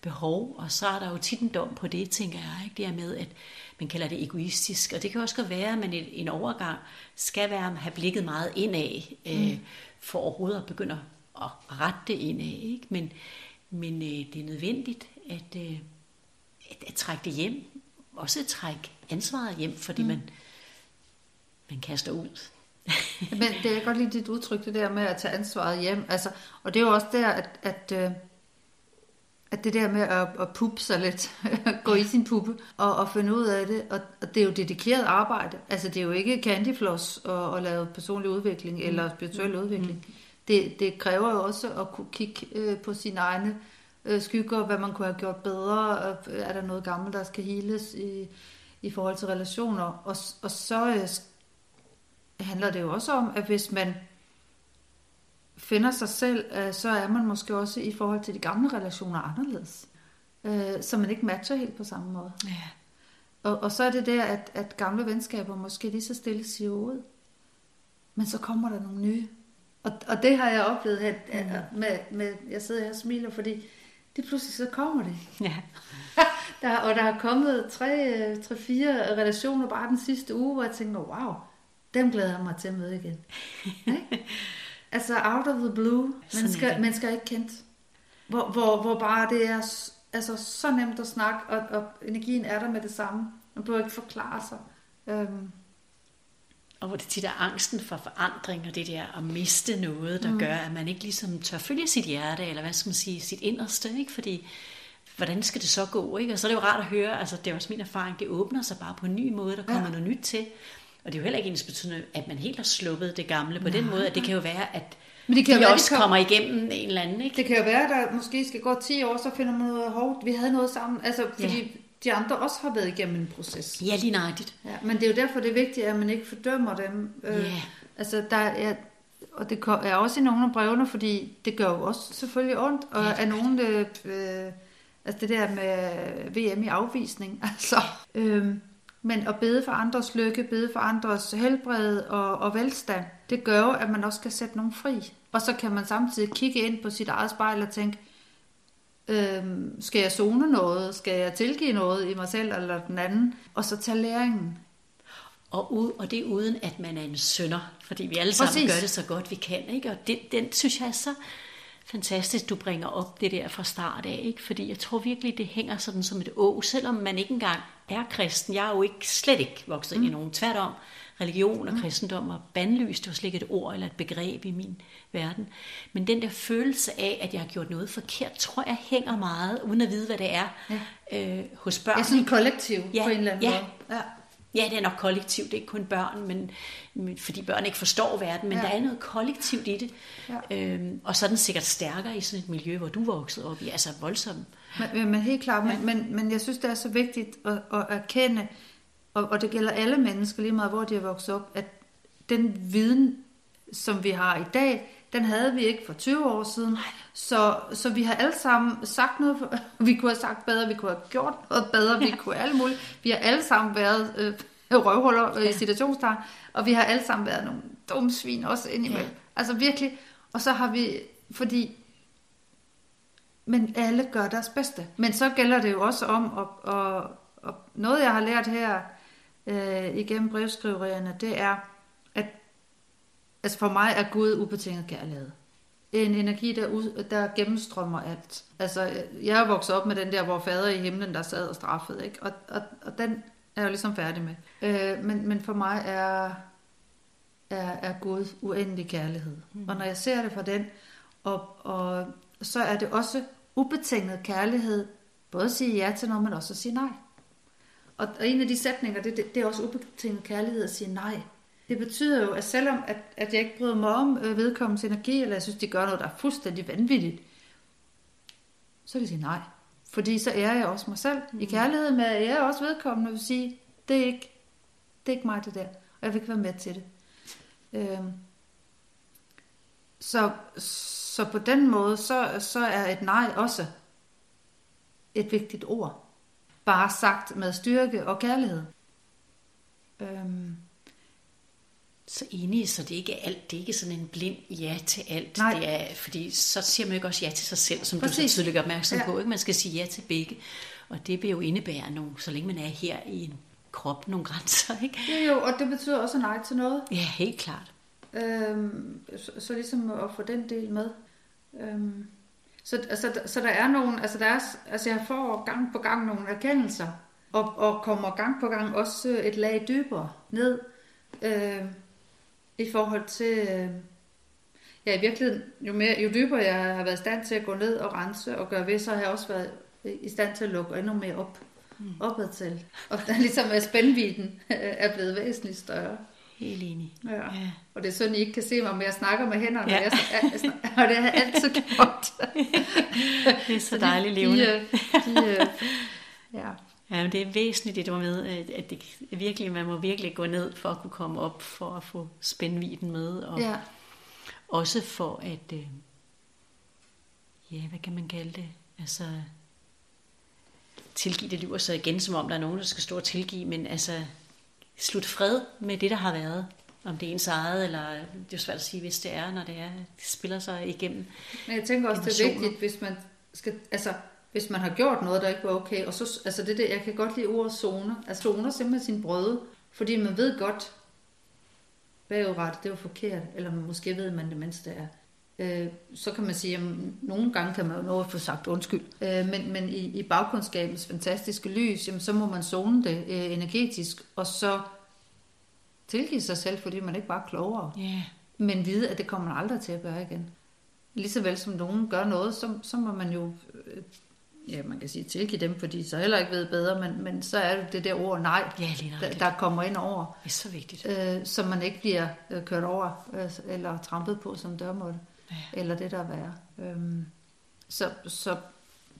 behov, og så er der jo tit en dom på det, tænker jeg, ikke? Det her med, at man kalder det egoistisk, og det kan også godt være, at man en overgang skal være at have blikket meget indad, for overhovedet at begynde at rette det indad, ikke? Men det er nødvendigt at trække det hjem, også at trække ansvaret hjem, fordi man kaster ud. Men det er godt lige dit udtryk, det der med at tage ansvaret hjem, altså, og det er jo også der, at det der med at puppe sig lidt, gå i sin puppe og finde ud af det, og det er jo dedikeret arbejde, altså det er jo ikke candyfloss og lave personlig udvikling eller spirituel udvikling. Det kræver jo også at kunne kigge på sine egne skygger, hvad man kunne have gjort bedre, er der noget gammelt, der skal heales i forhold til relationer, og så handler det jo også om, at hvis man finder sig selv, så er man måske også i forhold til de gamle relationer anderledes. Så man ikke matcher helt på samme måde. Ja. Og så er det der, at gamle venskaber måske lige så stille siger ud. Men så kommer der nogle nye. Og det har jeg oplevet, at jeg sidder her og smiler, fordi det pludselig så kommer det. Ja. Og der er kommet 3-4 relationer bare den sidste uge, hvor jeg tænker, wow, dem glæder jeg mig til at møde igen. Altså out of the blue, mennesker ikke kendt. Hvor bare det er altså så nemt at snakke, og energien er der med det samme. Man behøver ikke forklare sig. Og hvor det tit er angsten for forandring, og det der at miste noget, der gør, at man ikke ligesom tør følge sit hjerte, eller hvad skal man sige, sit inderste, ikke? Fordi, hvordan skal det så gå, ikke? Og så er det jo rart at høre, altså det er også min erfaring, det åbner sig bare på en ny måde, der kommer noget nyt til. Og det er jo heller ikke ensbetydende, at man helt har sluppet det gamle på den måde, at det kan jo være, at men det kan de være, også kommer igennem en eller anden, ikke? Det kan jo være, at der måske skal gå 10 år, så finder man noget hårdt. Vi havde noget sammen, altså fordi de andre også har været igennem en proces. Ja, lige nøjagtigt. Ja, men det er jo derfor, det er vigtigt, at man ikke fordømmer dem. Altså der er, og det er også i nogle af brevene, fordi det gør jo også selvfølgelig ondt, og er nogen, altså det der med VM i afvisning, altså... Men at bede for andres lykke, bede for andres helbred og velstand, det gør jo, at man også kan sætte nogen fri. Og så kan man samtidig kigge ind på sit eget spejl og tænke, skal jeg zone noget? Skal jeg tilgive noget i mig selv eller den anden? Og så tage læringen. Og det er uden, at man er en synder, fordi vi alle sammen gør det så godt, vi kan, ikke? Og den synes jeg er så fantastisk, du bringer op det der fra start af, ikke? Fordi jeg tror virkelig, det hænger sådan som et å, selvom man ikke engang er kristen. Jeg er jo ikke, slet ikke vokset ind i nogen. Tværtom, religion og kristendom var bandlyst, det var slet ikke et ord eller et begreb i min verden. Men den der følelse af, at jeg har gjort noget forkert, tror jeg hænger meget, uden at vide, hvad det er, hos børn. Det er sådan kollektiv på en eller anden måde. Ja, det er nok kollektivt, det er ikke kun børn, men fordi børn ikke forstår verden, men der er noget kollektivt i det. Ja. Og så er den sikkert stærkere i sådan et miljø, hvor du voksede op i, altså voldsomt. Men helt klart, men jeg synes, det er så vigtigt at erkende, og det gælder alle mennesker lige meget, hvor de er vokset op, at den viden, som vi har i dag, den havde vi ikke for 20 år siden, så vi har alle sammen sagt noget, vi kunne have sagt bedre, vi kunne have gjort noget bedre, vi kunne alt muligt. Vi har alle sammen været røvhuller i situationstegn, og vi har alle sammen været nogle dumme svin også indimellem. Ja. Altså virkelig, og så har vi, fordi, men alle gør deres bedste. Men så gælder det jo også om, og noget jeg har lært her igennem brevskriverierne, det er, at altså for mig er Gud ubetinget kærlighed. En energi, der gennemstrømmer alt. Altså, jeg er vokset op med den der, hvor fader i himlen, der sad og straffede, ikke? Og den er jeg jo ligesom færdig med. Men for mig er Gud uendelig kærlighed. Og når jeg ser det fra den, og så er det også ubetinget kærlighed, både at sige ja til noget, men også at sige nej. Og en af de sætninger, det er også ubetinget kærlighed at sige nej. Det betyder jo, at selvom at jeg ikke bryder mig om vedkommendes energi, eller jeg synes, de gør noget, der er fuldstændig vanvittigt, så kan jeg sige nej. Fordi så ærer jeg også mig selv. I kærlighed med, at jeg er også vedkommende og vil sige, det er ikke mig det der, og jeg vil ikke være med til det. Så på den måde, så er et nej også et vigtigt ord. Bare sagt med styrke og kærlighed. Så enige, så det er ikke alt. Det er ikke sådan en blind ja til alt. Nej. Det er, fordi så siger man jo også ja til sig selv, som præcis. Du så tydeligt er opmærksom på. Ikke? Man skal sige ja til begge. Og det vil jo indebære nogle, så længe man er her i en krop, nogle grænser. Ikke? Jo, og det betyder også nej til noget. Ja, helt klart. Så ligesom at få den del med. Så der er nogen, altså jeg får gang på gang nogle erkendelser, og kommer gang på gang også et lag dybere ned, i forhold til, i virkeligheden, jo dybere jeg har været i stand til at gå ned og rense og gøre ved, så har jeg også været i stand til at lukke endnu mere opad til. Og der ligesom er spændvidden er blevet væsentligt større. Helt enig. Ja. Og det er sådan, I ikke kan se mig, men jeg snakker med hænderne, ja. Og det har jeg altid gjort. Det er så dejligt levende. Ja. Ja, men det er væsentligt, det du var med, at det virkelig, man må virkelig gå ned for at kunne komme op, for at få spændviden med, og også for at, hvad kan man kalde det, altså tilgive det liv, og så igen, som om der er nogen, der skal stå og tilgive, men altså slut fred med det, der har været, om det er ens eget, eller det er jo svært at sige, hvis det er, når det er, det spiller sig igennem. Men jeg tænker også, det er vigtigt, hvis man skal, hvis man har gjort noget, der ikke var okay, og så, jeg kan godt lide ordet zoner, altså zoner simpelthen sin brøde, fordi man ved godt, bagudrettet, det var forkert, eller måske ved man det, mens det er. Så kan man sige, at nogle gange kan man jo nå at få sagt undskyld, men i bagkundskabens fantastiske lys, jamen, så må man zone det energetisk, og så tilgive sig selv, fordi man ikke bare er klogere, men vide, at det kommer man aldrig til at gøre igen. Ligesåvel som nogen gør noget, så må man jo... man kan sige tilgive dem, fordi så heller ikke ved bedre, men så er det det der ord nej, der kommer ind over. Det er så vigtigt. Så man ikke bliver kørt over, eller trampet på som dørmål, eller det der er værre. Så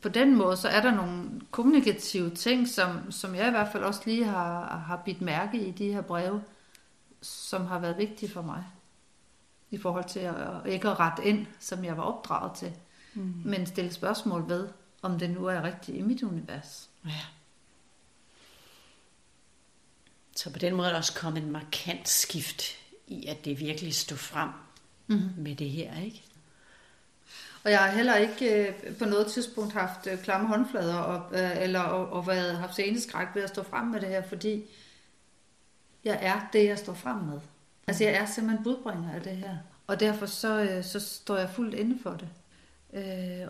på den måde, så er der nogle kommunikative ting, som jeg i hvert fald også lige har bidt mærke i de her breve, som har været vigtige for mig, i forhold til at ikke at rette ind, som jeg var opdraget til, men stille spørgsmål ved, om det nu er rigtigt i mit univers. Ja. Så på den måde er der også kommet en markant skift i, at det virkelig stod frem med det her, ikke? Og jeg har heller ikke på noget tidspunkt haft klamme håndflader op, eller været, haft seneskræk ved at stå frem med det her, fordi jeg er det, jeg står frem med. Altså jeg er simpelthen budbringer af det her, og derfor så står jeg fuldt inde for det.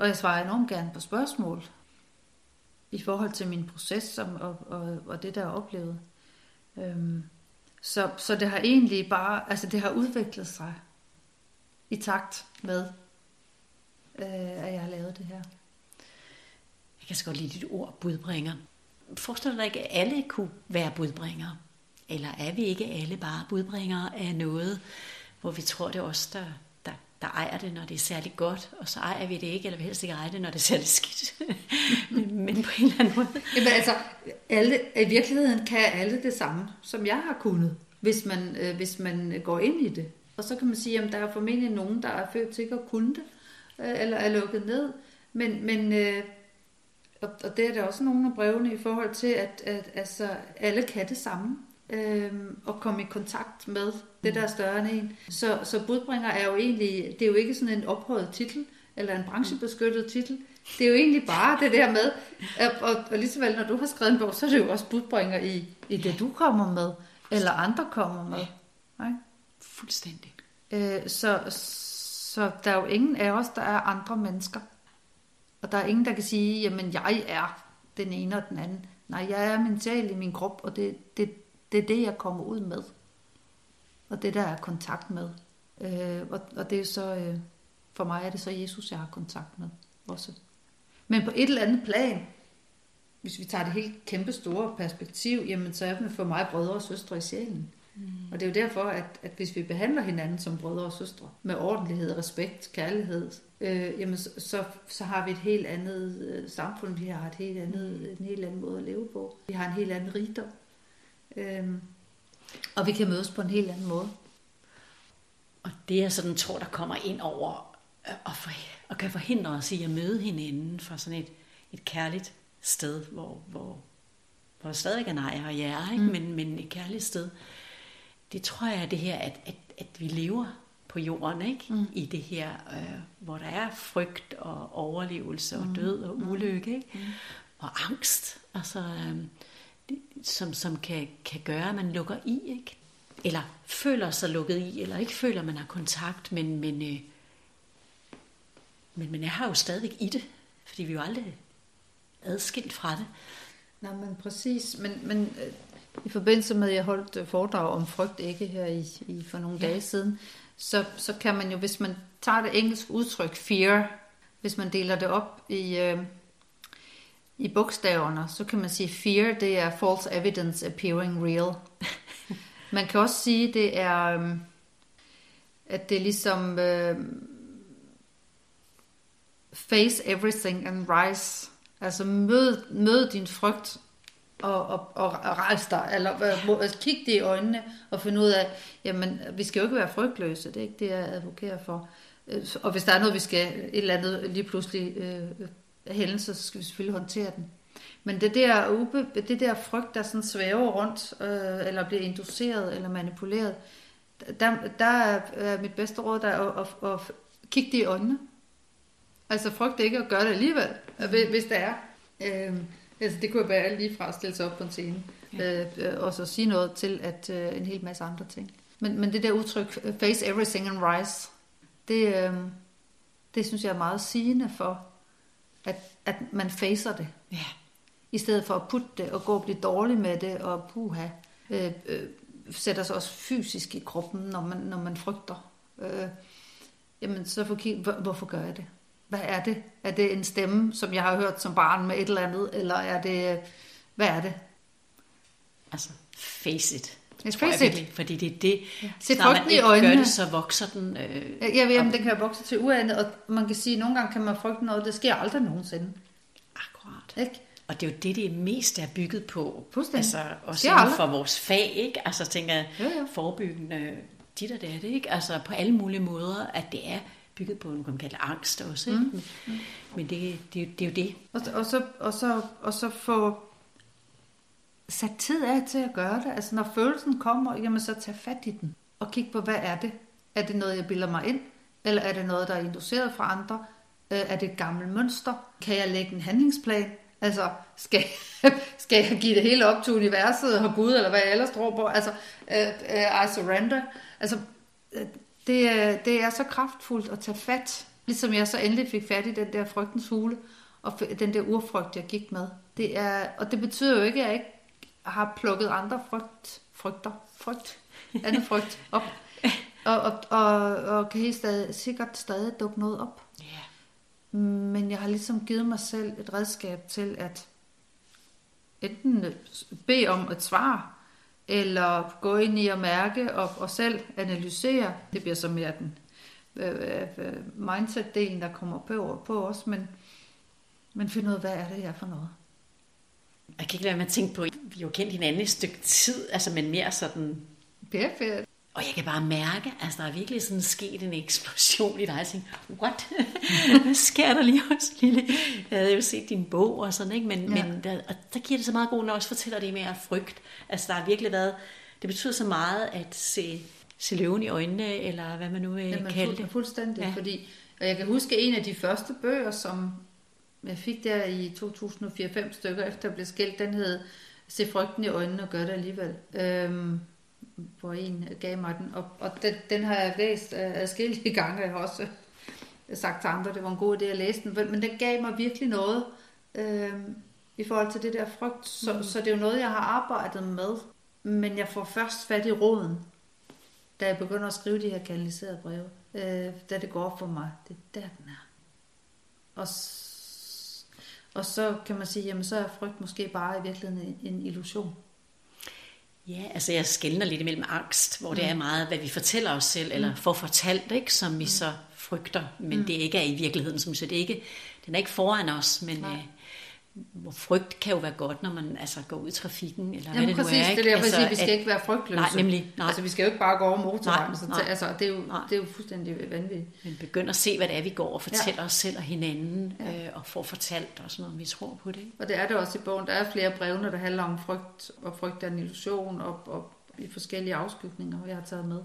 Og jeg svarer enormt gerne på spørgsmål i forhold til min proces og det, der er oplevet. Så det har egentlig bare, det har udviklet sig i takt med, at jeg har lavet det her. Jeg kan så godt lide dit ord, budbringer. Forstår du ikke, at alle kunne være budbringere? Eller er vi ikke alle bare budbringere af noget, hvor vi tror, det er os, der ejer det, når det er særlig godt, og så ejer vi det ikke, eller vi helst ikke ejer det, når det er særlig skidt. men på en eller anden måde. Jamen alle, i virkeligheden kan alle det samme, som jeg har kunnet, hvis man går ind i det. Og så kan man sige, at der er formentlig nogen, der er født til ikke at kunne det, eller er lukket ned. Men det er der også nogle af brevene i forhold til, at alle kan det samme. Og komme i kontakt med det, der er større end en. Så budbringer er jo egentlig, det er jo ikke sådan en ophøjet titel, eller en branchebeskyttet titel. Det er jo egentlig bare det der med, og lige så vel, når du har skrevet en bog, så er det jo også budbringer i det, du kommer med, eller andre kommer med. Ja. Fuldstændig. Så der er jo ingen af os, der er andre mennesker. Og der er ingen, der kan sige, jamen jeg er den ene og den anden. Nej, jeg er min sjæl i min krop, og det er det, jeg kommer ud med. Og det, der er kontakt med. Og det er så, for mig er det så Jesus, jeg har kontakt med også. Men på et eller andet plan, hvis vi tager det helt kæmpe store perspektiv, jamen så er det for mig brødre og søstre i sjælen. Og det er jo derfor, at hvis vi behandler hinanden som brødre og søstre med ordentlighed, respekt, kærlighed, jamen så har vi et helt andet samfund, vi har en helt anden måde at leve på. Vi har en helt anden rigdom, og vi kan mødes på en helt anden måde. Og det jeg sådan tror, der kommer ind over og kan forhindre os i at møde hinanden fra sådan et kærligt sted, hvor stadig er nej og ja, ikke? Men et kærligt sted. Det tror jeg er det her, at vi lever på jorden, ikke? I det her, hvor der er frygt og overlevelse og død og ulykke, ikke? Og angst, altså, som kan gøre, at man lukker i, ikke? Eller føler sig lukket i, eller ikke føler, at man har kontakt, men jeg har jo stadigvæk i det, fordi vi jo aldrig adskilt fra det. Nej, men præcis, men i forbindelse med, at jeg holdt foredrag om frygt ikke her for nogle dage siden, så kan man jo, hvis man tager det engelske udtryk fear, hvis man deler det op i bogstaverne, så kan man sige, fear, det er false evidence appearing real. Man kan også sige, det er, at det er ligesom face everything and rise. Altså mød din frygt og rejse dig, eller kig det i øjnene og finde ud af, jamen vi skal jo ikke være frygtløse, det er ikke det, jeg advokerer for. Og hvis der er noget, vi skal, et eller andet lige pludselig hændelse, så skal vi selvfølgelig håndtere den. Men det der frygt, der sådan svæver rundt, eller bliver induceret eller manipuleret, der er mit bedste råd at kigge det i øjnene. Altså frygt ikke at gøre det alligevel, hvis det er. Altså det kunne være lige fra at stille sig op på en scene, og så sige noget til at en hel masse andre ting. Men det der udtryk, face everything and rise, det synes jeg er meget sigende for, at man facer det. Ja. I stedet for at putte det og gå og blive dårlig med det, og puha, sætter sig også fysisk i kroppen, når man frygter. Jamen så får kigge, hvorfor gør jeg det? Hvad er det? Er det en stemme, som jeg har hørt som barn med et eller andet? Eller er det... Hvad er det? Altså, face it. Face it. Fordi det er det. Ja. Så når man ikke gør det, så vokser den... den kan jo vokse til uendet. Og man kan sige, at nogle gange kan man frygte noget. Det sker aldrig nogensinde. Akkurat. Ikke? Og det er jo det mest er bygget på. Altså, også inden for vores fag, ikke? Altså, tænker jeg, forebyggende dit og det, ikke? Altså, på alle mulige måder, at det er... bygget på, man kan kalde angst også, ikke? Men det er jo det. Og så få sat tid af til at gøre det. Altså når følelsen kommer, jamen så tag fat i den. Og kig på, hvad er det? Er det noget, jeg bilder mig ind? Eller er det noget, der er induceret fra andre? Er det et gammelt mønster? Kan jeg lægge en handlingsplan? Altså, skal jeg give det hele op til universet og Gud, eller hvad jeg ellers tror på? Altså, I surrender. Altså, det er så kraftfuldt at tage fat, ligesom jeg så endelig fik fat i den der frygtens hule, og den der urfrygt, jeg gik med. Det er, og det betyder jo ikke, at jeg ikke har plukket andre frygt op, og kan helt sikkert stadig dukke noget op. Yeah. Men jeg har ligesom givet mig selv et redskab til at enten bede om et svar, eller gå ind i at mærke og selv analysere. Det bliver så mere den mindset-delen, der kommer på os, men finde ud af, hvad er det her for noget. Jeg kan ikke lade mig tænke på, at vi jo kendt hinanden et stykke tid, altså, men mere sådan... Perfekt. Og jeg kan bare mærke, altså der er virkelig sådan sket en eksplosion i dig. Jeg tænkte, what? Hvad sker der lige hos Lilli? Jeg havde jo set din bog og sådan, ikke? Men der giver det så meget godt, når også fortæller det mere frygt. Altså der har virkelig været, det betyder så meget at se løven i øjnene, eller hvad man nu kalder det. Fuldstændig, fordi og jeg kan huske en af de første bøger, som jeg fik der i 2004-05 stykker, efter jeg blev skilt, den hed Se frygten i øjnene og gør det alligevel. Hvor en gav mig den, og den har jeg læst adskillige gange, og jeg har også sagt til andre, det var en god idé at læse den, men den gav mig virkelig noget i forhold til det der frygt, så det er jo noget, jeg har arbejdet med, men jeg får først fat i roden, da jeg begynder at skrive de her kanaliserede breve, da det går op for mig, det er der, den er. Og så kan man sige, jamen så er frygt måske bare i virkeligheden en illusion. Ja, altså jeg skelner lidt imellem angst, hvor det er meget, hvad vi fortæller os selv, eller får fortalt, ikke, som vi så frygter, men det ikke er i virkeligheden, som så det ikke, den er ikke foran os, men frygt kan jo være godt, når man altså går ud i trafikken, eller jamen, hvad det præcis, nu er. Ikke? Det er præcis, altså, vi skal ikke være frygtløse. Nej, nemlig. Nej. Altså vi skal jo ikke bare gå over motorvejen, altså, det er jo fuldstændig vanvittigt. Men begynd at se, hvad det er, vi går og fortæller os selv og hinanden, og får fortalt og sådan noget, vi tror på det. Ikke? Og det er det også i bogen. Der er flere brevner, der handler om frygt, og frygt er en illusion, og i forskellige afskygninger, jeg har taget med.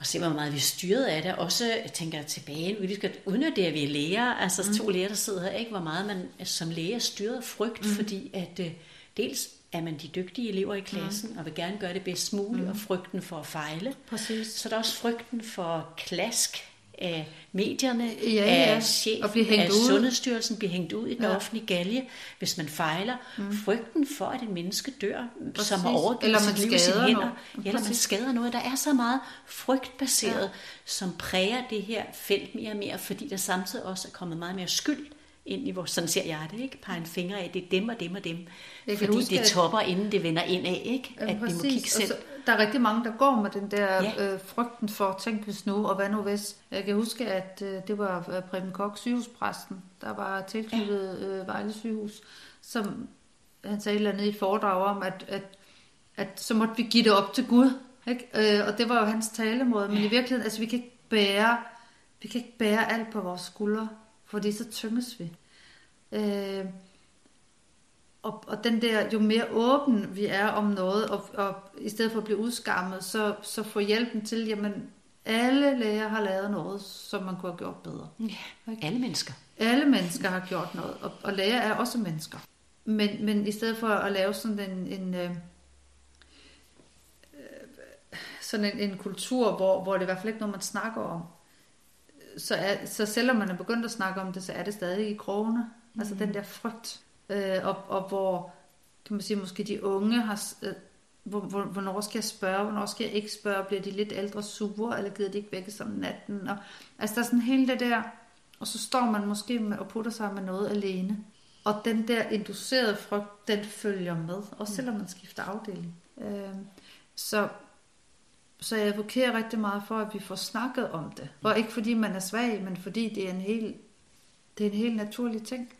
Og se, hvor meget vi er styret af det. Også, jeg tænker tilbage, vi skal udnytte det, at vi er læger. Altså to læger, der sidder her, ikke? Hvor meget man som læge er styret af frygt, fordi at dels er man de dygtige elever i klassen, og vil gerne gøre det bedst muligt, og frygten for at fejle. Præcis. Så der er også frygten for klask af medierne, af chef, af Sundhedsstyrelsen, bliver hængt ud i den offentlige galge, hvis man fejler. Frygten for, at et menneske dør, som har overgivet sit liv i sine hænder, eller man skader noget. Der er så meget frygtbaseret, som præger det her felt mere og mere, fordi der samtidig også er kommet meget mere skyld ind i vores, sådan ser jeg det, ikke? Pege en finger af, det er dem og dem og dem. Fordi det topper, inden det vender ind af, ikke? At vi må kigge selv. Der er rigtig mange, der går med den der frygten for, tænk hvis nu, og hvad nu hvis. Jeg kan huske, at det var Preben Kok, sygehuspræsten, der var tilknyttet Vejlegive sygehus, som han sagde et eller andet i et foredrag om, at så måtte vi give det op til Gud. Ikke? Og det var jo hans talemåde, men i virkeligheden, altså vi kan ikke bære alt på vores skuldre, fordi så tynges vi. Og den der, jo mere åben vi er om noget, og i stedet for at blive udskammet, så få hjælpen til, jamen alle læger har lavet noget, som man kunne have gjort bedre. Ja, okay. Alle mennesker. Alle mennesker har gjort noget, og læger er også mennesker. Men i stedet for at lave sådan en kultur, hvor det i hvert fald ikke er noget, man snakker om, så selvom man er begyndt at snakke om det, så er det stadig i krogene. Altså den der frygt. Og hvor, kan man sige, måske de unge har, hvornår skal jeg spørge, hvornår skal jeg ikke spørge, bliver de lidt ældre sure, eller gider de ikke vækkes om natten, og, altså der er sådan hele det der, og så står man måske med, og putter sig med noget alene, og den der inducerede frygt, den følger med, også selvom man skifter afdeling. Så jeg advokerer rigtig meget for, at vi får snakket om det, og ikke fordi man er svag, men fordi det er en helt naturlig ting,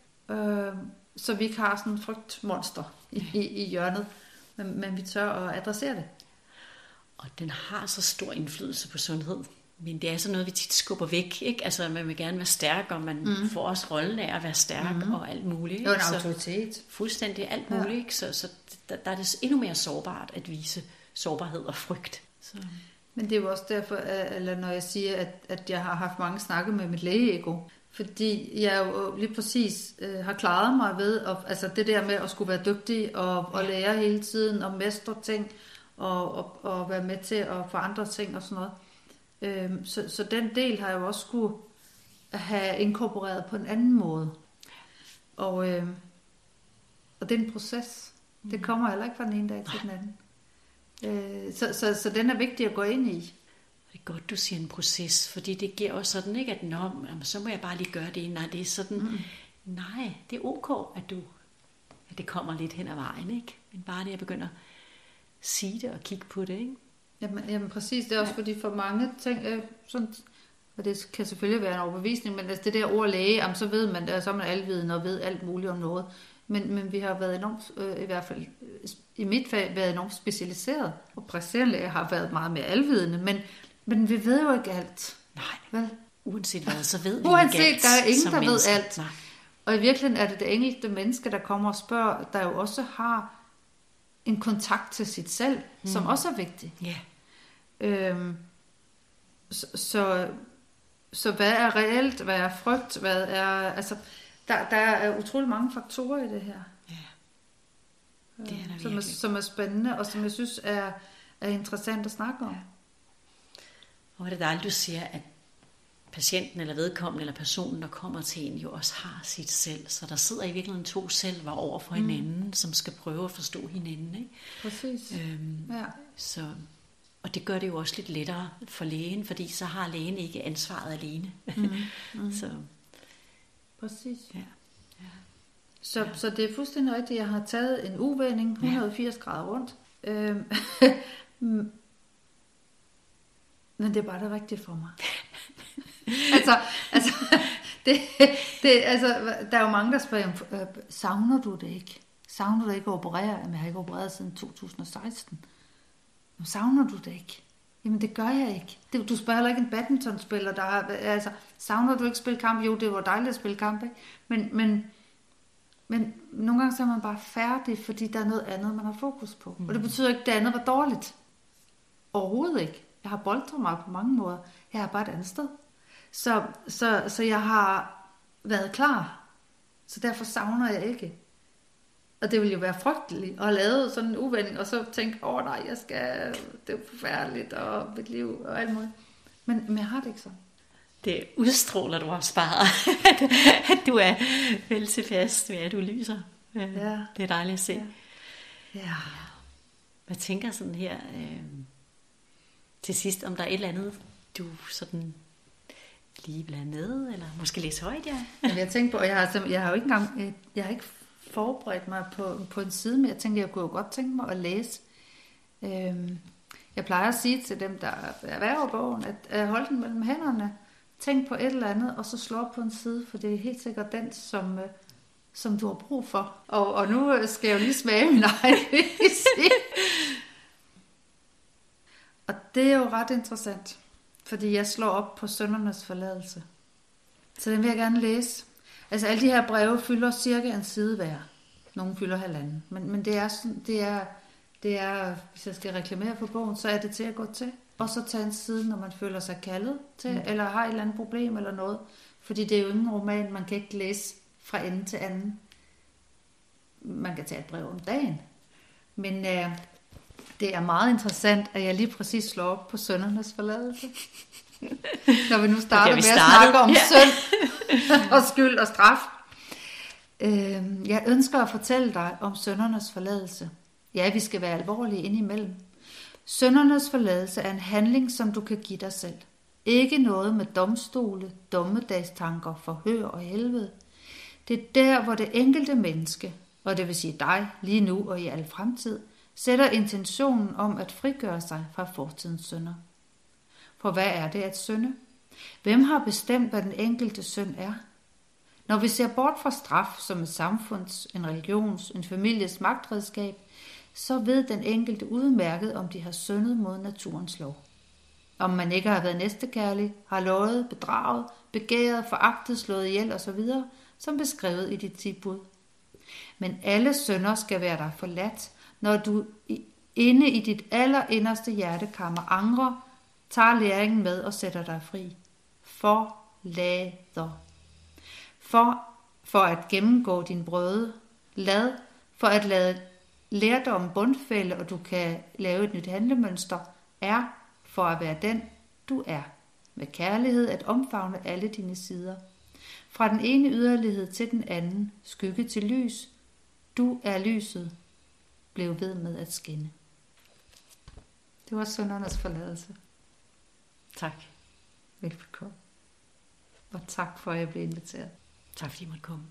så vi ikke har sådan en frygtmonster i hjørnet, men vi tør at adressere det. Og den har så stor indflydelse på sundhed, men det er sådan noget, vi tit skubber væk, ikke? Altså man vil gerne være stærk, og man får også rollen af at være stærk og alt muligt. Jo, en autoritet. Så fuldstændig alt muligt, ikke? Så der er det endnu mere sårbart at vise sårbarhed og frygt. Så. Men det er jo også derfor, eller når jeg siger, at jeg har haft mange snakke med mit lægeego, fordi jeg jo lige præcis har klaret mig ved, altså det der med at skulle være dygtig og lære hele tiden og mestre ting og være med til at forandre ting og sådan noget. Så den del har jeg jo også skulle have inkorporeret på en anden måde. Og det er en proces. Det kommer heller ikke fra den ene dag til den anden. Så den er vigtig at gå ind i. Det er godt, du siger en proces, fordi det giver også sådan ikke, at så må jeg bare lige gøre det. Nej, det er sådan, nej, det er ok, at det kommer lidt hen ad vejen, ikke? Men bare det, jeg begynder at sige det og kigge på det, ikke? Jamen præcis, det er også fordi for mange ting, sådan, og det kan selvfølgelig være en overbevisning, men altså det der ord læge, jamen, så ved man det, så er man alvidende og ved alt muligt om noget. Men vi har været enormt, i hvert fald i mit fag, været enormt specialiseret, og præsterende har været meget mere alvidende, men vi ved jo ikke alt. Nej, vel? Uanset hvad, så ved vi ikke alt. Der er ingen, der ved alt. Nej. Og i virkeligheden er det enkelte menneske, der kommer og spørger, der jo også har en kontakt til sit selv, som også er vigtig. Yeah. Så hvad er reelt? Hvad er frygt? Hvad er, altså, der er utrolig mange faktorer i det her. Ja, yeah. Det er der virkelig. Som er spændende, og som jeg synes er interessant at snakke om. Ja. Og det er dejligt, du siger, at patienten eller vedkommende eller personen, der kommer til en, jo også har sit selv. Så der sidder i virkeligheden to selver over for hinanden, som skal prøve at forstå hinanden. Ikke? Præcis. Så, og det gør det jo også lidt lettere for lægen, fordi så har lægen ikke ansvaret alene. Så. Præcis. Ja. Ja. Så det er fuldstændig rigtigt. Jeg har taget en U-vending 180 grader rundt. Men det er bare det rigtige for mig. altså det, altså, der er jo mange, der spørger, savner du det ikke? Savner du ikke at operere? Jamen, jeg har ikke opereret siden 2016. Jamen, savner du det ikke? Jamen, det gør jeg ikke. Du spørger heller ikke en badmintonspiller, der har, altså, savner du ikke spille kamp? Jo, det var dejligt at spille kamp, ikke? Men nogle gange så er man bare færdig, fordi der er noget andet, man har fokus på. Og det betyder ikke, at det andet var dårligt. Overhovedet ikke. Jeg har boltret mig på mange måder. Jeg er bare et andet sted. Så jeg har været klar. Så derfor savner jeg ikke. Og det ville jo være frygteligt at lave sådan en uvending, og så tænke, nej, jeg skal, det er forfærdeligt, og mit liv, og alt muligt. Men jeg har det ikke sådan. Det udstråler du også bare, at du er vel tilfast med, at du lyser. Ja. Det er dejligt at se. Ja. Hvad tænker sådan her til sidst, om der er et eller andet, du sådan lige blandede, eller måske læse højt, ja? Jeg tænker på, jeg har ikke forberedt mig på en side, men jeg tænkte, jeg kunne jo godt tænke mig at læse. Jeg plejer at sige til dem, der erhverver bogen, at hold den mellem hænderne, tænk på et eller andet, og så slå op på en side, for det er helt sikkert den, som du har brug for. Og nu skal jeg jo lige smage min egen. Og det er jo ret interessant, fordi jeg slår op på søndernes forladelse. Så den vil jeg gerne læse. Altså alle de her breve fylder cirka en side hver. Nogle fylder halvanden. Men det er, hvis jeg skal reklamere for bogen, så er det til at gå til. Og så tage en side, når man føler sig kaldet til, eller har et eller andet problem eller noget. Fordi det er jo ingen roman, man kan ikke læse fra ende til anden. Man kan tage et brev om dagen. Men det er meget interessant, at jeg lige præcis slår op på søndernes forladelse. Når vi nu starter med at snakke om synd og skyld og straf. Jeg ønsker at fortælle dig om syndernes forladelse. Ja, vi skal være alvorlige indimellem. Syndernes forladelse er en handling, som du kan give dig selv. Ikke noget med domstole, dommedagstanker, forhør og helvede. Det er der, hvor det enkelte menneske, og det vil sige dig lige nu og i al fremtid, sætter intentionen om at frigøre sig fra fortidens synder. For hvad er det at synde? Hvem har bestemt, hvad den enkelte synd er? Når vi ser bort fra straf som et samfunds, en religions, en families magtredskab, så ved den enkelte udmærket, om de har syndet mod naturens lov. Om man ikke har været næstekærlig, har lovet, bedraget, begæret, foragtet, slået ihjel osv., som beskrevet i de 10 bud. Men alle synder skal være dig forladt, når du inde i dit allerinderste hjertekammer angrer, tager læringen med og sætter dig fri. Forlader. For at gennemgå din brøde. Lad. For at lade lærdommen bundfælde, og du kan lave et nyt handlemønster. Er. For at være den, du er. Med kærlighed at omfavne alle dine sider. Fra den ene yderlighed til den anden. Skygge til lys. Du er lyset. Bliv ved med at skinne. Det var syndernes forladelse. Tak. Velbekomme. Og tak for, at jeg blev inviteret. Tak fordi I måtte komme.